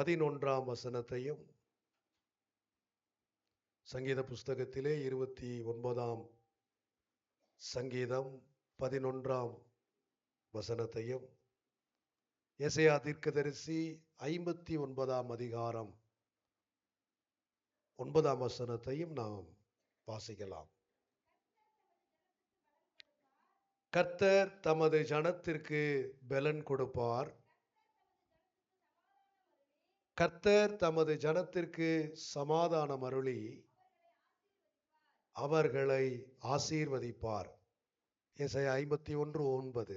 11ஆம் வசனத்தையும் சங்கீத புஸ்தகத்திலே 29ஆம் சங்கீதம் 11ஆம் வசனத்தையும் எசேயா தீர்க்கதரிசி 59ஆம் அதிகாரம் 9ஆம் வசனத்தையும் நாம் வாசிக்கலாம். கர்த்தர் தமது ஜனத்திற்கு பலன் கொடுப்பார், கர்த்தர் தமது ஜனத்திற்கு சமாதானம் அருளி அவர்களை ஆசீர்வதிப்பார். எசேயா 51:9.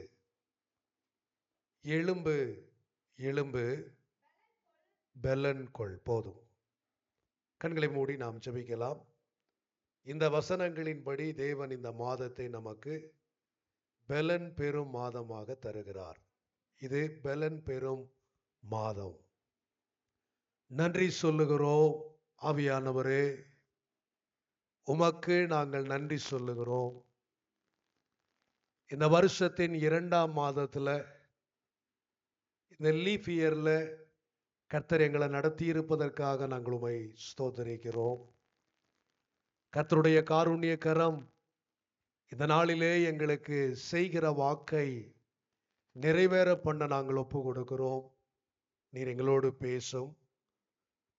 எழும்பு எழும்பு பலன் கொள். போதும், கண்களை மூடி நாம் ஜெபிக்கலாம். இந்த வசனங்களின்படி தேவன் இந்த மாதத்தை நமக்கு பலன் பெறும் மாதமாக தருகிறார். இது பலன் பெறும் மாதம். நன்றி சொல்லுகிறோம் ஆவியானவரே, உமக்கு நாங்கள் நன்றி சொல்லுகிறோம். இந்த வருஷத்தின் 2ஆம் மாதத்தில், இந்த லீஃப் இயர்ல கர்த்தர் எங்களை நடத்தி இருப்பதற்காக நாங்கள் உமை ஸ்தோத்திரிக்கிறோம். கர்த்தருடைய காருண்ய கரம் இந்த நாளிலே எங்களுக்கு செய்கிற வாக்கை நிறைவேற பண்ண நாங்கள் ஒப்பு கொடுக்கிறோம். நீர் எங்களோடு பேசும்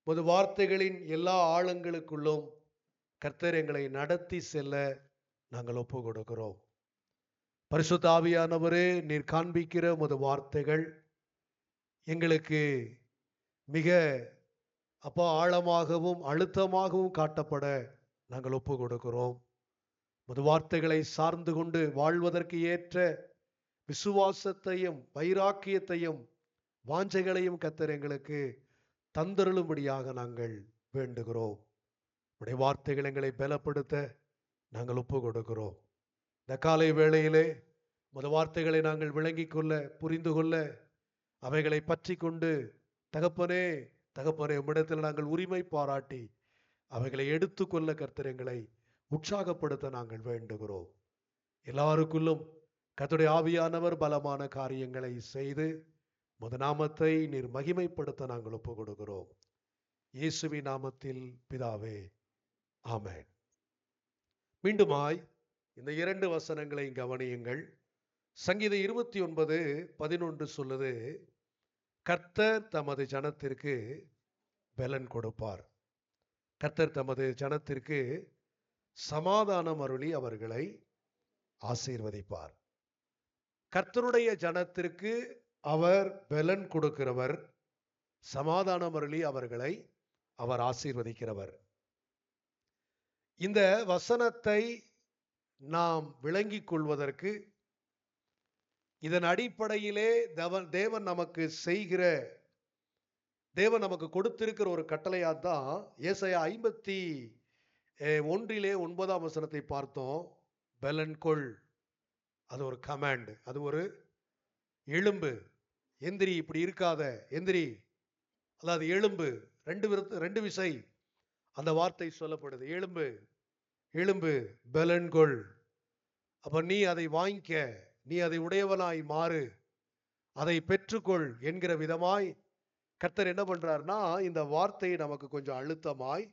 பொது வார்த்தைகளின் எல்லா ஆழங்களுக்குள்ளும் கர்த்தர் எங்களை நடத்தி செல்ல நாங்கள் ஒப்பு கொடுக்கிறோம். பரிசுத்த ஆவியானவரே, நீர் காண்பிக்கிற பொது வார்த்தைகள் எங்களுக்கு மிக ஆழமாகவும் அழுத்தமாகவும் காட்டப்பட நாங்கள் ஒப்பு கொடுக்கிறோம். பொது வார்த்தைகளை சார்ந்து கொண்டு வாழ்வதற்கு ஏற்ற விசுவாசத்தையும் வைராக்கியத்தையும் வாஞ்சைகளையும் கர்த்தர் எங்களுக்கு தந்தருளும்படியாக நாங்கள் வேண்டுகிறோம். உடைய வார்த்தைகள் எங்களை பலப்படுத்த நாங்கள் ஒப்பு கொடுக்கிறோம். இந்த காலை வேளையிலே பொது வார்த்தைகளை நாங்கள் விளங்கி கொள்ள, புரிந்து கொள்ள, அவைகளை பற்றி கொண்டு தகப்பனே உம்மிடத்தில் நாங்கள் உரிமை பாராட்டி அவைகளை எடுத்து கொள்ள கர்த்தர் எங்களை உற்சாகப்படுத்த நாங்கள் வேண்டுகிறோம். எல்லாருக்குள்ளும் கர்த்தருடைய ஆவியானவர் பலமான காரியங்களை செய்து நாமத்தை நீர் மகிமைப்படுத்த நாங்கள் ஒப்பு கொடுக்கிறோம். இயேசுவி நாமத்தில் பிதாவே, ஆமென். மீண்டுமாய் இந்த 2 வசனங்களை கவனியுங்கள். சங்கீதம் 29:11 சொல்லுது, கர்த்தர் தமது ஜனத்திற்கு பலன் கொடுப்பார், கர்த்தர் தமது ஜனத்திற்கு சமாதானம் அருளி அவர்களை ஆசீர்வதிப்பார். கர்த்தருடைய ஜனத்திற்கு அவர் பலன் கொடுக்கிறவர், சமாதானம் அருளி அவர்களை அவர் ஆசீர்வதிக்கிறவர். இந்த வசனத்தை நாம் விளங்கிக் கொள்வதற்கு, இதன் அடிப்படையிலே தேவன் நமக்கு செய்கிற, தேவன் நமக்கு கொடுத்திருக்கிற ஒரு கட்டளையாக தான் ஏசாயா 51 9ஆம் வசனத்தை பார்த்தோம். பலன் கொள், அது ஒரு கமாண்ட், அது ஒரு எழும்பு, எந்திரி, இப்படி இருக்காத, எந்திரி, அதாவது எழும்பு. ரெண்டு விசை அந்த வார்த்தை சொல்லப்படுது. எழும்பு எழும்பு பலன் கொள். அப்ப நீ அதை வாங்கிக்க, நீ அதை உடையவனாய் மாறு, அதை பெற்றுக்கொள் என்கிற விதமாய் கர்த்தர் என்ன பண்றாருன்னா இந்த வார்த்தையை நமக்கு கொஞ்சம் அழுத்தமாய்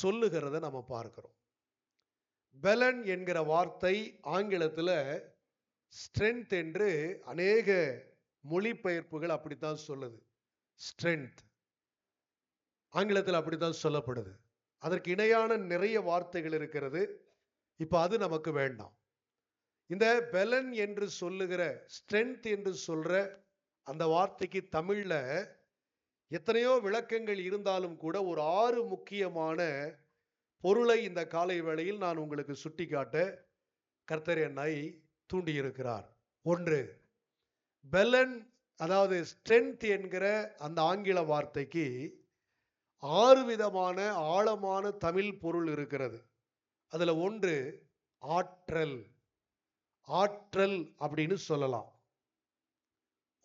சொல்லுகிறத நம்ம பார்க்கிறோம். பலன் என்கிற வார்த்தை ஆங்கிலத்தில் ஸ்ட்ரென்த் என்று அநேக மொழிபெயர்ப்புகள் அப்படித்தான் சொல்லுது. ஸ்ட்ரென்த் ஆங்கிலத்தில் அப்படித்தான் சொல்லப்படுது. அதற்கு இணையான நிறைய வார்த்தைகள் இருக்கிறது. இப்போ அது நமக்கு வேண்டாம். இந்த பலன் என்று சொல்லுகிற, ஸ்ட்ரென்த் என்று சொல்ற அந்த வார்த்தைக்கு தமிழ்ல எத்தனையோ விளக்கங்கள் இருந்தாலும் கூட ஒரு 6 முக்கியமான பொருளை இந்த காலை வேளையில் நான் உங்களுக்கு சுட்டி காட்ட கர்த்தர் என்னை தூண்டியிருக்கிறார். 1, பலன் அதாவது ஸ்ட்ரென்த் என்கிற அந்த ஆங்கில வார்த்தைக்கு 6 விதமான ஆழமான தமிழ் பொருள் இருக்கிறது. அதுல 1 ஆற்றல். ஆற்றல் அப்படின்னு சொல்லலாம்.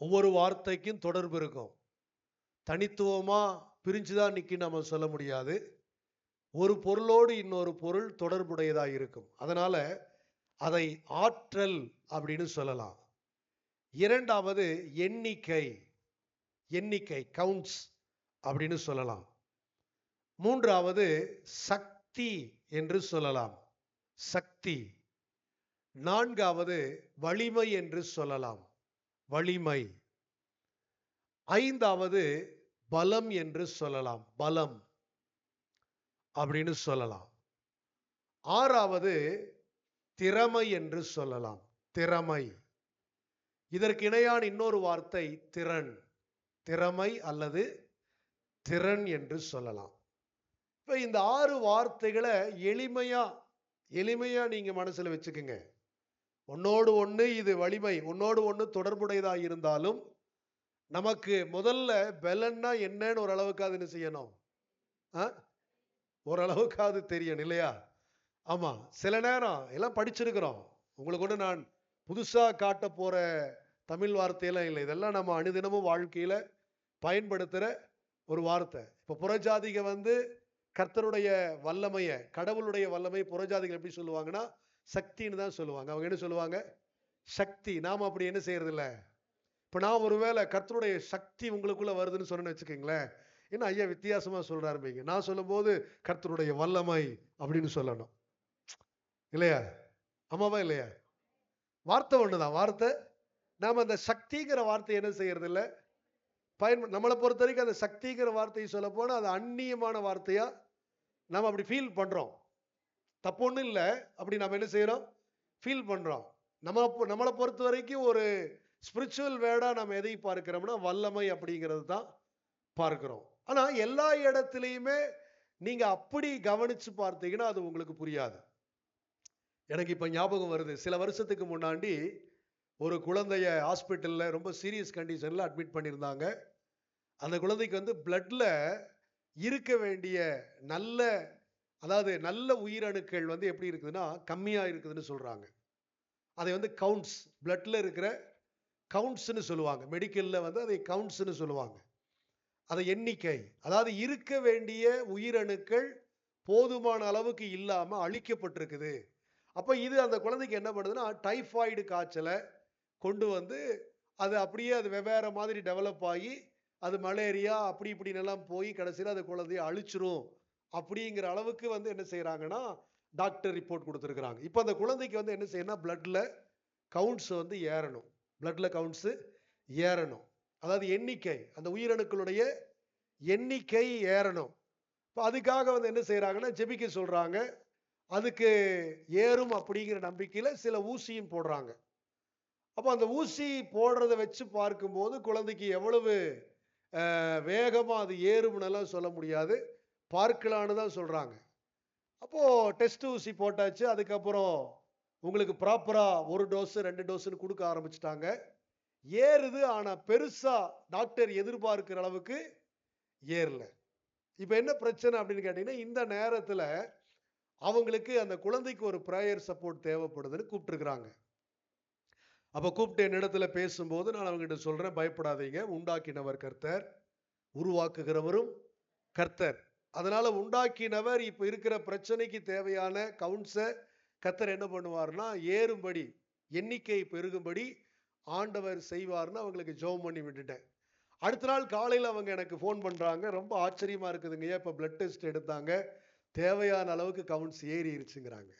ஒவ்வொரு வார்த்தைக்கும் தொடர்பு இருக்கும். தனித்துவமா பிரிஞ்சுதான் நிக்கி நம்ம சொல்ல முடியாது. ஒரு பொருளோடு இன்னொரு பொருள் தொடர்புடையதா இருக்கும். அதனால அதை ஆற்றல் அப்படின்னு சொல்லலாம். 2வது எண்ணிக்கை. எண்ணிக்கை, கவுண்ட்ஸ். அப்படின்னு சொல்லலாம். மூன்றாவது சக்தி என்று சொல்லலாம், சக்தி. நான்காவது வலிமை என்று சொல்லலாம், வலிமை. ஐந்தாவது பலம் என்று சொல்லலாம், பலம் அப்படின்னு சொல்லலாம். ஆறாவது திறமை என்று சொல்லலாம், திறமை. இதற்கு இணையான இன்னொரு வார்த்தை திறன், திறமை அல்லது திறன் என்று சொல்லலாம். இப்போ இந்த ஆறு வார்த்தைகளை எளிமையா நீங்க மனசுல வச்சுக்கோங்க. ஒன்னோடு ஒன்று இது வலிமை, ஒன்னோடு ஒன்று தொடர்புடையதாக இருந்தாலும் நமக்கு முதல்ல பலன்னா என்னன்னு ஓரளவுக்காவது என்ன செய்யணும், ஓரளவுக்காவது தெரியணும் இல்லையா? ஆமா, சில நேரம் எல்லாம் படிச்சிருக்கிறோம். உங்களுக்கு ஒன்று நான் புதுசா காட்ட போற தமிழ் வார்த்தையெல்லாம் இல்லை, இதெல்லாம் நம்ம அனுதினமும் வாழ்க்கையில பயன்படுத்துற ஒரு வார்த்தை. இப்போ புறஜாதிக கர்த்தருடைய வல்லமையை, கடவுளுடைய வல்லமை புறஜாதிகள் எப்படி சொல்லுவாங்கன்னா சக்தின்னு தான் சொல்லுவாங்க. அவங்க என்ன சொல்லுவாங்க? சக்தி. நாம் அப்படி என்ன செய்யறது இல்லை. இப்போ நான் ஒருவேளை கர்த்தருடைய சக்தி உங்களுக்குள்ள வருதுன்னு சொன்னேன்னு வச்சுக்கோங்களேன், ஏன்னா ஐயா வித்தியாசமா சொல்ற ஆரம்பிங்க. நான் சொல்லும் போது கர்த்தருடைய வல்லமை அப்படின்னு சொல்லணும் இல்லையா? ஆமாவா இல்லையா? வார்த்தை ஒண்ணுதான், வார்த்தை. நாம் அந்த சக்திங்கிற வார்த்தை என்ன செய்யறது இல்லை நம்மளை பொறுத்த வரைக்கும் அந்த சக்திங்கிற வார்த்தையை சொல்ல போனால் அது அந்நியமான வார்த்தையா நம்ம அப்படி ஃபீல் பண்றோம். தப்பு ஒன்றும் இல்லை, அப்படி நம்ம என்ன செய்யறோம், ஃபீல் பண்றோம். நம்மளை பொறுத்த வரைக்கும் ஒரு ஸ்பிரிச்சுவல் வேர்டா நம்ம எதை பார்க்கிறோம்னா வல்லமை அப்படிங்கிறது தான் பார்க்கிறோம். ஆனா எல்லா இடத்துலையுமே நீங்க அப்படி கவனிச்சு பார்த்தீங்கன்னா அது உங்களுக்கு புரியாது. எனக்கு இப்ப ஞாபகம் வருது, சில வருஷத்துக்கு முன்னாடி ஒரு குழந்தைய ஹாஸ்பிட்டலில் ரொம்ப சீரியஸ் கண்டிஷனில் அட்மிட் பண்ணியிருந்தாங்க. அந்த குழந்தைக்கு பிளட்டில் இருக்க வேண்டிய நல்ல உயிரணுக்கள் எப்படி இருக்குதுன்னா கம்மியாக இருக்குதுன்னு சொல்கிறாங்க. அதை கவுண்ட்ஸ், பிளட்டில் இருக்கிற கவுண்ட்ஸ்ன்னு சொல்லுவாங்க, மெடிக்கலில் அதை கவுண்ட்ஸ்ன்னு சொல்லுவாங்க. அதை எண்ணிக்கை, அதாவது இருக்க வேண்டிய உயிரணுக்கள் போதுமான அளவுக்கு இல்லாமல் அழிக்கப்பட்டிருக்குது. அப்போ இது அந்த குழந்தைக்கு என்ன பண்ணுதுன்னா டைஃபாய்டு காய்ச்சலை கொண்டு அது அப்படியே அது வெவ்வேறு மாதிரி டெவலப் ஆகி அது மலேரியா அப்படி இப்படின்னெல்லாம் போய் கடைசியில் அது குழந்தைய அழிச்சிரும் அப்படிங்கிற அளவுக்கு என்ன செய்கிறாங்கன்னா டாக்டர் ரிப்போர்ட் கொடுத்துருக்குறாங்க. இப்போ அந்த குழந்தைக்கு என்ன செய்யணும்னா பிளட்டில் கவுண்ட்ஸ் ஏறணும், பிளட்டில் கவுண்ட்ஸு ஏறணும், அதாவது எண்ணிக்கை, அந்த உயிரணுக்களுடைய எண்ணிக்கை ஏறணும். இப்போ அதுக்காக என்ன செய்கிறாங்கன்னா ஜெபிக்க சொல்கிறாங்க. அதுக்கு ஏறும் அப்படிங்கிற நம்பிக்கையில் சில ஊசியும் போடுறாங்க. அப்போ அந்த ஊசி போடுறதை வச்சு பார்க்கும்போது குழந்தைக்கு எவ்வளவு வேகமாக அது ஏறும்னெல்லாம் சொல்ல முடியாது, பார்க்கலான்னு தான் சொல்கிறாங்க. அப்போது டெஸ்ட் ஊசி போட்டாச்சு. அதுக்கப்புறம் உங்களுக்கு ப்ராப்பராக ஒரு டோஸு 2 டோஸுன்னு கொடுக்க ஆரம்பிச்சிட்டாங்க. ஏறுது, ஆனால் பெருசாக டாக்டர் எதிர்பார்க்கிற அளவுக்கு ஏறலை. இப்போ என்ன பிரச்சனை அப்படின்னு கேட்டிங்கன்னா இந்த நேரத்தில் அவங்களுக்கு அந்த குழந்தைக்கு ஒரு ப்ரேயர் சப்போர்ட் தேவைப்படுதுன்னு கூப்பிட்டுருக்குறாங்க. அப்போ கூப்பிட்டு என்னிடத்துல பேசும்போது நான் அவங்ககிட்ட சொல்கிறேன், பயப்படாதீங்க, உண்டாக்கினவர் கர்த்தர், உருவாக்குகிறவரும் கர்த்தர். அதனால் உண்டாக்கினவர் இப்போ இருக்கிற பிரச்சனைக்கு தேவையான கவுன்ஸை கர்த்தர் என்ன பண்ணுவார்னா ஏறும்படி, எண்ணிக்கை பெருகும்படி ஆண்டவர் செய்வார்னு அவங்களுக்கு ஜெபம் பண்ணி விட்டுட்டேன். அடுத்த நாள் காலையில் அவங்க எனக்கு ஃபோன் பண்ணுறாங்க, ரொம்ப ஆச்சரியமாக இருக்குதுங்கய்யா, இப்போ பிளட் டெஸ்ட் எடுத்தாங்க, தேவையான அளவுக்கு கவுண்ட்ஸ் ஏறிடுச்சுங்கிறாங்க,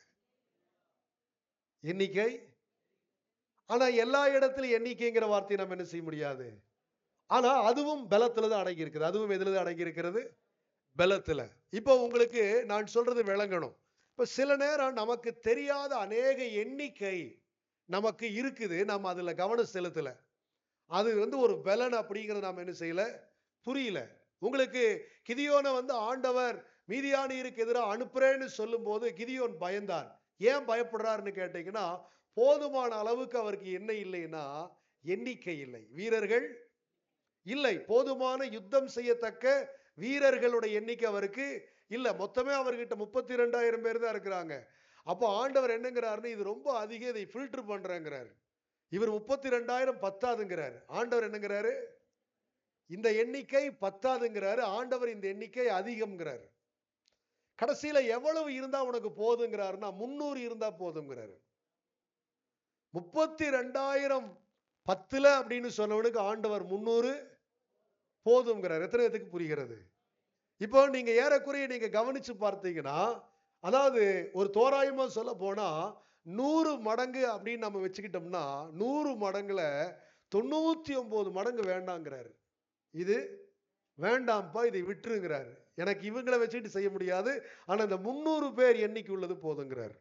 எண்ணிக்கை. ஆனா எல்லா இடத்துலையும் எண்ணிக்கைங்கிற வார்த்தையை நம்ம என்ன செய்ய முடியாது. ஆனா அதுவும் பலத்துல தான் அடங்கி இருக்குது, அதுவும் எதுலதான் அடங்கி இருக்கிறது, பலத்துல. இப்போ உங்களுக்கு நான் சொல்றது விளங்கணும். இப்ப சில நேரம் நமக்கு தெரியாத அநேக எண்ணிக்கை நமக்கு இருக்குது, நம்ம அதுல கவனம் செலுத்தல, அது ஒரு பலன் அப்படிங்கிறது நாம என்ன செய்யல, புரியல. உங்களுக்கு கிதியோனை ஆண்டவர் மீதியானியருக்கு எதிராக அனுப்புறேன்னு சொல்லும் போது கிதியோன் பயந்தார். ஏன் பயப்படுறாருன்னு கேட்டீங்கன்னா போதுமான அளவுக்கு அவருக்கு என்ன இல்லைன்னா எண்ணிக்கை இல்லை, வீரர்கள் இல்லை, போதுமான யுத்தம் செய்யத்தக்க வீரர்களுடைய எண்ணிக்கை அவருக்கு இல்லை. மொத்தமே அவர்கிட்ட 32,000 பேர் தான் இருக்கிறாங்க. அப்போ ஆண்டவர் என்னங்கிறாருன்னு இது ரொம்ப அதிகம், இதை ஃபில்டர் பண்றேங்கிறாரு. இவர் 32,000 பத்தாதுங்கிறாரு. ஆண்டவர் என்னங்கிறாரு, இந்த எண்ணிக்கை பத்தாதுங்கிறாரு. ஆண்டவர் இந்த எண்ணிக்கை அதிகம்ங்கிறாரு. கடைசியில எவ்வளவு இருந்தா உனக்கு போதுங்கிறாருன்னா 300 இருந்தா போதுங்கிறாரு. 32,010 அப்படின்னு சொன்னவனுக்கு ஆண்டவர் 300 போதுங்கிற ரத்தினத்துக்கு புரிகிறது. இப்போ நீங்க ஏறக்குறைய நீங்க கவனிச்சு பார்த்தீங்கன்னா, அதாவது ஒரு தோராயமா சொல்ல போனா 100 மடங்கு அப்படின்னு நம்ம வச்சுக்கிட்டோம்னா 100 மடங்குல 99 மடங்கு வேண்டாங்கிறாரு. இது வேண்டாம்ப்பா, இதை விட்டுருங்கிறாரு. எனக்கு இவங்களை வச்சுக்கிட்டு செய்ய முடியாது, ஆனா இந்த 300 பேர் எண்ணிக்கை உள்ளது போதுங்கிறாரு.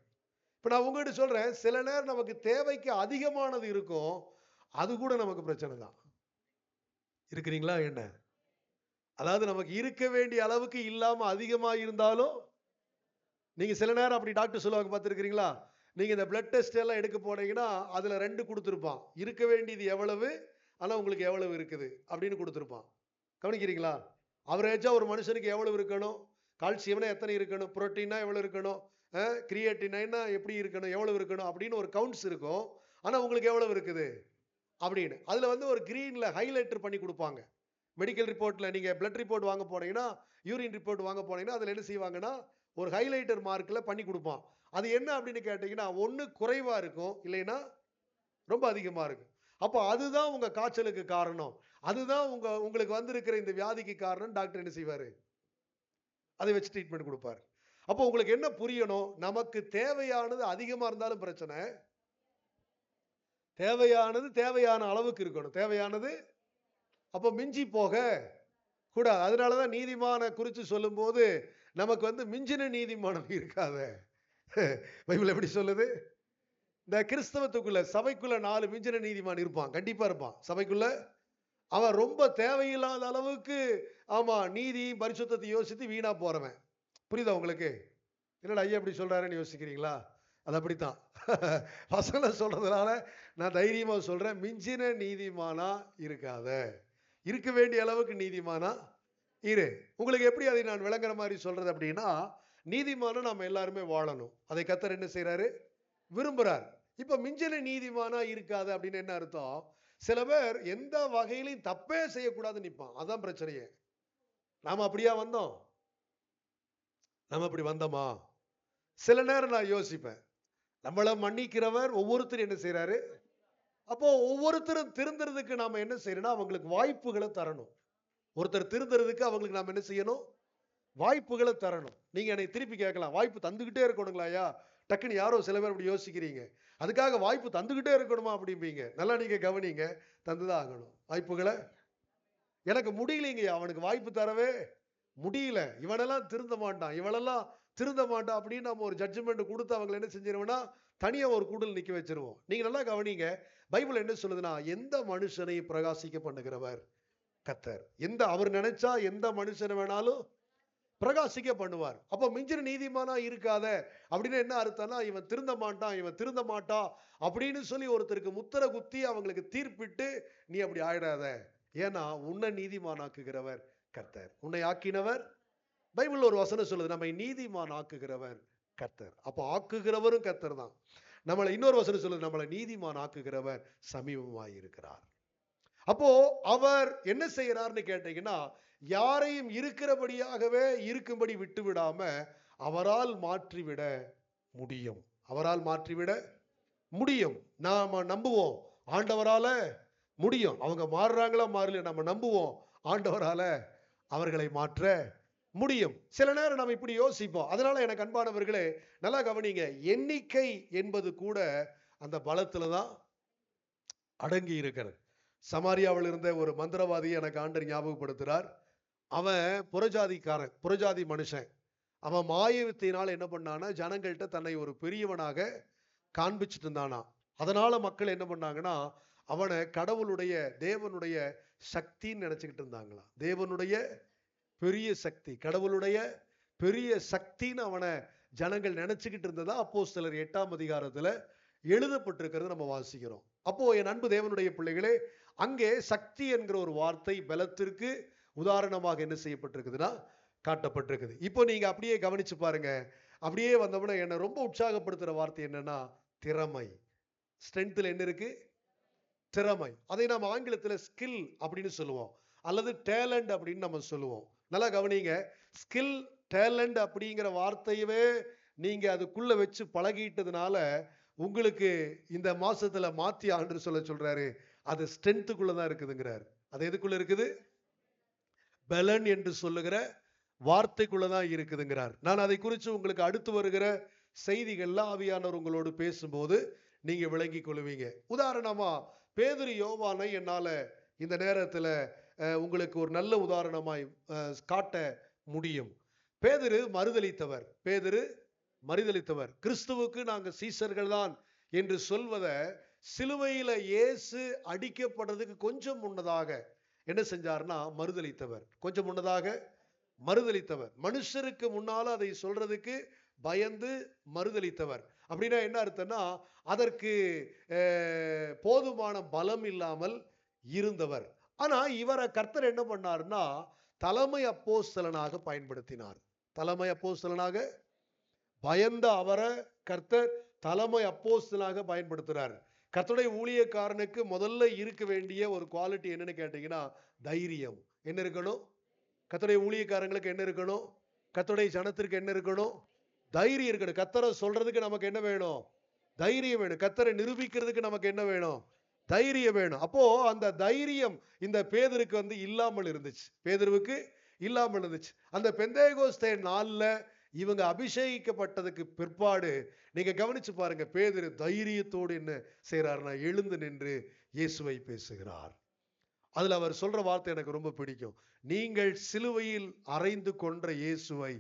இப்ப நான் உங்ககிட்ட சொல்றேன், சில நேரம் நமக்கு தேவைக்கு அதிகமானது இருக்கும், அது கூட நமக்கு பிரச்சனை தான். இருக்கிறீங்களா என்ன? அதாவது நமக்கு இருக்க வேண்டிய அளவுக்கு இல்லாம அதிகமா இருந்தாலும் நீங்க சில நேரம் அப்படி டாக்டர் சொல்லுவாங்க, பார்த்துருக்கிறீங்களா? நீங்க இந்த பிளட் டெஸ்ட் எல்லாம் எடுக்க போனீங்கன்னா அதுல 2 கொடுத்துருப்பான். இருக்க வேண்டியது எவ்வளவு, ஆனா உங்களுக்கு எவ்வளவு இருக்குது அப்படின்னு கொடுத்துருப்பான். கவனிக்கிறீங்களா? அவரேஜா ஒரு மனுஷனுக்கு எவ்வளவு இருக்கணும், கால்சியம்னா எத்தனை இருக்கணும், புரோட்டீனா எவ்வளவு இருக்கணும், கிரியேட்டினா எப்படி இருக்கணும், எவ்வளவு இருக்கணும் அப்படின்னு ஒரு கவுண்ட்ஸ் இருக்கும். ஆனா உங்களுக்கு எவ்வளவு இருக்குது அப்படின்னு அதுல ஒரு கிரீன்ல ஹைலைட்டர் பண்ணி கொடுப்பாங்க. மெடிக்கல் ரிப்போர்ட்ல நீங்க பிளட் ரிப்போர்ட் வாங்க போனீங்கன்னா, யூரின் ரிப்போர்ட் வாங்க போனீங்கன்னா அதுல என்ன செய்வாங்கன்னா ஒரு ஹைலைட்டர் மார்க்ல பண்ணி கொடுப்பான். அது என்ன அப்படின்னு கேட்டீங்கன்னா, 1 குறைவா இருக்கும், இல்லைன்னா ரொம்ப அதிகமா இருக்கும். அப்போ அதுதான் உங்க காய்ச்சலுக்கு காரணம், அதுதான் உங்களுக்கு வந்திருக்கிற இந்த வியாதிக்கு காரணம். டாக்டர் என்ன செய்வாரு? அதை வச்சு ட்ரீட்மெண்ட் கொடுப்பாரு. அப்போ உங்களுக்கு என்ன புரியணும்? நமக்கு தேவையானது அதிகமா இருந்தாலும் பிரச்சனை, தேவையானது தேவையான அளவுக்கு இருக்கணும். தேவையானது அப்போ மிஞ்சி போக கூடாது. அதனாலதான் நீதிமானை குறித்து சொல்லும் போது நமக்கு மிஞ்சின நீதிமானம் இருக்காத. பைபிள் எப்படி சொல்லுது? இந்த கிறிஸ்தவத்துக்குள்ள சபைக்குள்ள 4 மிஞ்சின நீதிமான் இருப்பான், கண்டிப்பா இருப்பான் சபைக்குள்ள. அவன் ரொம்ப தேவையில்லாத அளவுக்கு நீதி பரிசுத்தத்தை யோசித்து வீணா போறவன். புரியுதா உங்களுக்கு? என்னடா ஐயா அப்படி சொல்றாருன்னு யோசிக்கிறீங்களா? அது அப்படித்தான் வசன சொல்றதுனால நான் தைரியமா சொல்றேன், மிஞ்சின நீதிமானா இருக்காத, இருக்க வேண்டிய அளவுக்கு நீதிமானா இரு. உங்களுக்கு எப்படி அதை நான் விளங்குற மாதிரி சொல்றது அப்படின்னா, நீதிமானா நம்ம எல்லாருமே வாழணும், அதை கர்த்தர் என்ன செய்யறாரு? விரும்புறார். இப்ப மிஞ்சின நீதிமானா இருக்காது அப்படின்னு என்ன அர்த்தம்? சில பேர் எந்த வகையிலையும் தப்பே செய்யக்கூடாதுன்னு நிற்பான். அதான் பிரச்சனையே. நாம அப்படியா வந்தோம்? நாம அப்படி வந்தோமா? சில நேரம் நான் யோசிப்பேன், நம்மளை மன்னிக்கிறவர் ஒவ்வொருத்தரும் என்ன செய்யறாரு? அப்போ ஒவ்வொருத்தரும் திருந்துறதுக்கு நாம என்ன செய்யணும்னா, அவங்களுக்கு வாய்ப்புகளை தரணும். ஒருத்தர் திருந்துறதுக்கு அவங்களுக்கு நாம என்ன செய்யணும்? வாய்ப்புகளை தரணும். நீங்க என்னை திருப்பி கேட்கலாம், வாய்ப்பு தந்துகிட்டே இருக்கணுங்களாயா? டக்குன்னு யாரோ சில பேர் அப்படி யோசிக்கிறீங்க, அதுக்காக வாய்ப்பு தந்துகிட்டே இருக்கணுமா அப்படிம்பீங்க. நல்லா நீங்க கவனிங்க, தந்துதான் ஆகணும் வாய்ப்புகளை. எனக்கு முடியலைங்க, அவனுக்கு வாய்ப்பு தரவே முடியல, இவனெல்லாம் திருந்த மாட்டான், இவனெல்லாம் திருந்த மாட்டான் அப்படின்னு நம்ம ஒரு ஜட்ஜ்மெண்ட் கொடுத்து அவங்களை என்ன செஞ்சிருவோம்னா, தனியா ஒரு கூடல் நிக்க வச்சிருவோம். நீங்க நல்லா கவனிங்க, பைபிள் என்ன சொல்லுதுன்னா, எந்த மனுஷனை பிரகாசிக்க பண்ணுகிறவர் கர்த்தர், அவர் நினைச்சா எந்த மனுஷனை வேணாலும் பிரகாசிக்க பண்ணுவார். அப்ப மிஞ்சின நீதிமானா இருக்காத அப்படின்னு என்ன அர்த்தம்னா, இவன் திருந்த மாட்டான், இவன் திருந்த மாட்டான் அப்படின்னு சொல்லி ஒருத்தருக்கு முத்திர குத்தி அவங்களுக்கு தீர்ப்பிட்டு நீ அப்படி ஆயிடாத. ஏன்னா உன்னை நீதிமானாக்குகிறவர் கர்த்தர், உன்னை ஆக்கினவர். பைபிள் ஒரு வசனம் சொல்லுது, நம்மை நீதிமான் ஆக்குகிறவர் கர்த்தர். அப்போ ஆக்குகிறவரும் கர்த்தர் தான். நம்மளை இன்னொரு வசனம் சொல்லுது, நம்மளை நீதிமான் ஆக்குகிறவர் சமீபமாயிருக்கிறார். அப்போ அவர் என்ன செய்யறாருன்னு கேட்டீங்கன்னா, யாரையும் இருக்கிறபடியாகவே இருக்கும்படி விட்டு விடாம அவரால் மாற்றிவிட முடியும், அவரால் மாற்றிவிட முடியும். நாம நம்புவோம் ஆண்டவரால முடியும். அவங்க மாறுறாங்களா மாறல, நம்ம நம்புவோம் ஆண்டவரால அவர்களை மாற்ற முடியும். சில நேரம் நம்ம இப்படி யோசிப்போம். அதனால எனக்கு அன்பானவர்களே நல்லா கவனிங்க, எண்ணிக்கை என்பது கூட அந்த பலத்துல தான் அடங்கி இருக்கிறது. சமாரியாவில் இருந்த ஒரு மந்திரவாதி எனக்கு ஆண்டர் ஞாபகப்படுத்துறார். அவன் புறஜாதிக்காரன், புறஜாதி மனுஷன். அவன் மாயத்தினால் என்ன பண்ணானா, ஜனங்கள்கிட்ட தன்னை ஒரு பெரியவனாக காண்பிச்சுட்டு இருந்தானா. அதனால மக்கள் என்ன பண்ணாங்கன்னா, அவனை கடவுளுடைய தேவனுடைய சக்தின்னு நினைச்சுக்கிட்டு இருந்தாங்களாம். தேவனுடைய பெரிய சக்தி, கடவுளுடைய பெரிய சக்தின்னு அவனை ஜனங்கள் நினைச்சுக்கிட்டு இருந்ததா அப்போஸ்தலர் 8ஆம் அதிகாரத்துல எழுதப்பட்டிருக்கிறது நம்ம வாசிக்கிறோம். அப்போ என் அன்பு தேவனுடைய பிள்ளைகளே, அங்கே சக்தி என்கிற ஒரு வார்த்தை பலத்திற்கு உதாரணமாக என்ன செய்யப்பட்டிருக்குதுன்னா காட்டப்பட்டிருக்குது. இப்போ நீங்க அப்படியே கவனிச்சு பாருங்க. அப்படியே வந்தோம்னா என்ன ரொம்ப உற்சாகப்படுத்துற வார்த்தை என்னன்னா, திறமை. ஸ்ட்ரென்த்ல என்ன இருக்கு? திறமை. அதை நாம் ஆங்கிலத்துல ஸ்கில் அப்படின்னு சொல்லுவோம், அல்லது டேலண்ட் அப்படின்னு நம்ம சொல்லுவோம். நல்லா கவனிங்க, ஸ்கில் டேலண்ட் அப்படிங்கிற வார்த்தையவே நீங்க அதுக்குள்ள வச்சு பழகிட்டதுனால உங்களுக்கு இந்த மாசத்துல மாத்தி ஆண்டு சொல்ல சொல்றாரு, அது ஸ்ட்ரென்த்துக்குள்ளதான் இருக்குதுங்கிறாரு. அது எதுக்குள்ள இருக்குது? பலன் என்று சொல்லுகிற வார்த்தைக்குள்ளதான் இருக்குதுங்கிறார். நான் அதை குறித்து உங்களுக்கு அடுத்து வருகிற செய்திகள்ல ஆவியானவர் உங்களோடு பேசும்போது நீங்க விளங்கி கொள்வீங்க. உதாரணமா பேதுரு யோவானை என்னால இந்த நேரத்துல உங்களுக்கு ஒரு நல்ல உதாரணமாய் காட்ட முடியும். பேதுரு மறுதளித்தவர். கிறிஸ்துவுக்கு நாங்க சீசர்கள் தான் என்று சொல்வத சிலுவையில இயேசு அடிக்கப்படுறதுக்கு கொஞ்சம் முன்னதாக என்ன செஞ்சார்னா மறுதளித்தவர். மனுஷருக்கு முன்னால அதை சொல்றதுக்கு பயந்து மறுதளித்தவர். அப்படின்னா என்ன அர்த்தம்னா அதற்கு போதுமான பலம் இல்லாமல் இருந்தவர். ஆனா இவரை கர்த்தர் என்ன பண்ணார்னா தலைமை அப்போஸ்தலனாக பயன்படுத்தினார். தலைமை அப்போஸ்தலனாக பயந்த அவரை கர்த்தர் தலைமை அப்போஸ்தலனாக பயன்படுத்துறார். கர்த்தருடைய ஊழியக்காரனுக்கு முதல்ல இருக்க வேண்டிய ஒரு குவாலிட்டி என்னன்னு கேட்டீங்கன்னா தைரியம். என்ன இருக்கணும்? கர்த்தருடைய ஊழியக்காரங்களுக்கு என்ன இருக்கணும்? கர்த்தருடைய ஜனத்திற்கு என்ன இருக்கணும்? தைரியம் இருக்கணும். கர்த்தரை சொல்றதுக்கு நமக்கு என்ன வேணும்? தைரியம் வேணும். கர்த்தரை நிரூபிக்கிறதுக்கு நமக்கு என்ன வேணும்? தைரியம் வேணும். அப்போ அந்த தைரியம் இந்த பேதுருக்கு இல்லாமல் இருந்துச்சு. அந்த பெந்தேகோஸ்தே நாள்ல இவங்க அபிஷேகிக்கப்பட்டதுக்கு பிற்பாடு நீங்க கவனிச்சு பாருங்க, பேதுரு தைரியத்தோடு என்ன செய்யறாருன்னா எழுந்து நின்று இயேசுவை பேசுகிறார். அதுல அவர் சொல்ற வார்த்தை எனக்கு ரொம்ப பிடிக்கும். நீங்கள் சிலுவையில் அறைந்து கொன்ற இயேசுவை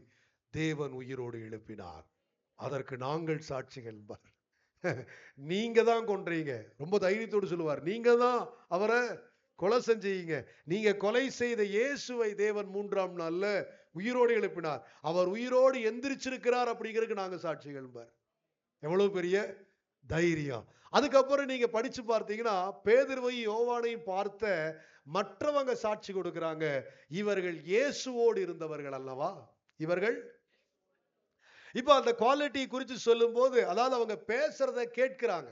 தேவன் உயிரோடு எழுப்பினார், அதற்கு நாங்கள் சாட்சிகள். நீங்க தான் கொன்றீங்க. ரொம்ப தைரியத்தோடு சொல்லுவார், நீங்க தான் அவரை கொலை செஞ்சீங்க. நீங்க கொலை செய்த இயேசுவை தேவன் மூன்றாம் நாள்ல உயிரோடு எழுப்பினார், அவர் உயிரோடு எந்திரிச்சிருக்கிறார், அப்படிங்கிறதுக்கு நாங்க சாட்சிகள். எவ்வளவு பெரிய தைரியம்! அதுக்கப்புறம் நீங்க படிச்சு பார்த்தீங்கன்னா பேதுருவையும் யோவானையும் பார்த்த மற்றவங்க சாட்சி கொடுக்கிறாங்க, இவர்கள் இயேசுவோடு இருந்தவர்கள் அல்லவா இவர்கள். இப்ப அந்த குவாலிட்டி குறித்து சொல்லும் போது, அதாவது அவங்க பேசுறத கேட்கிறாங்க.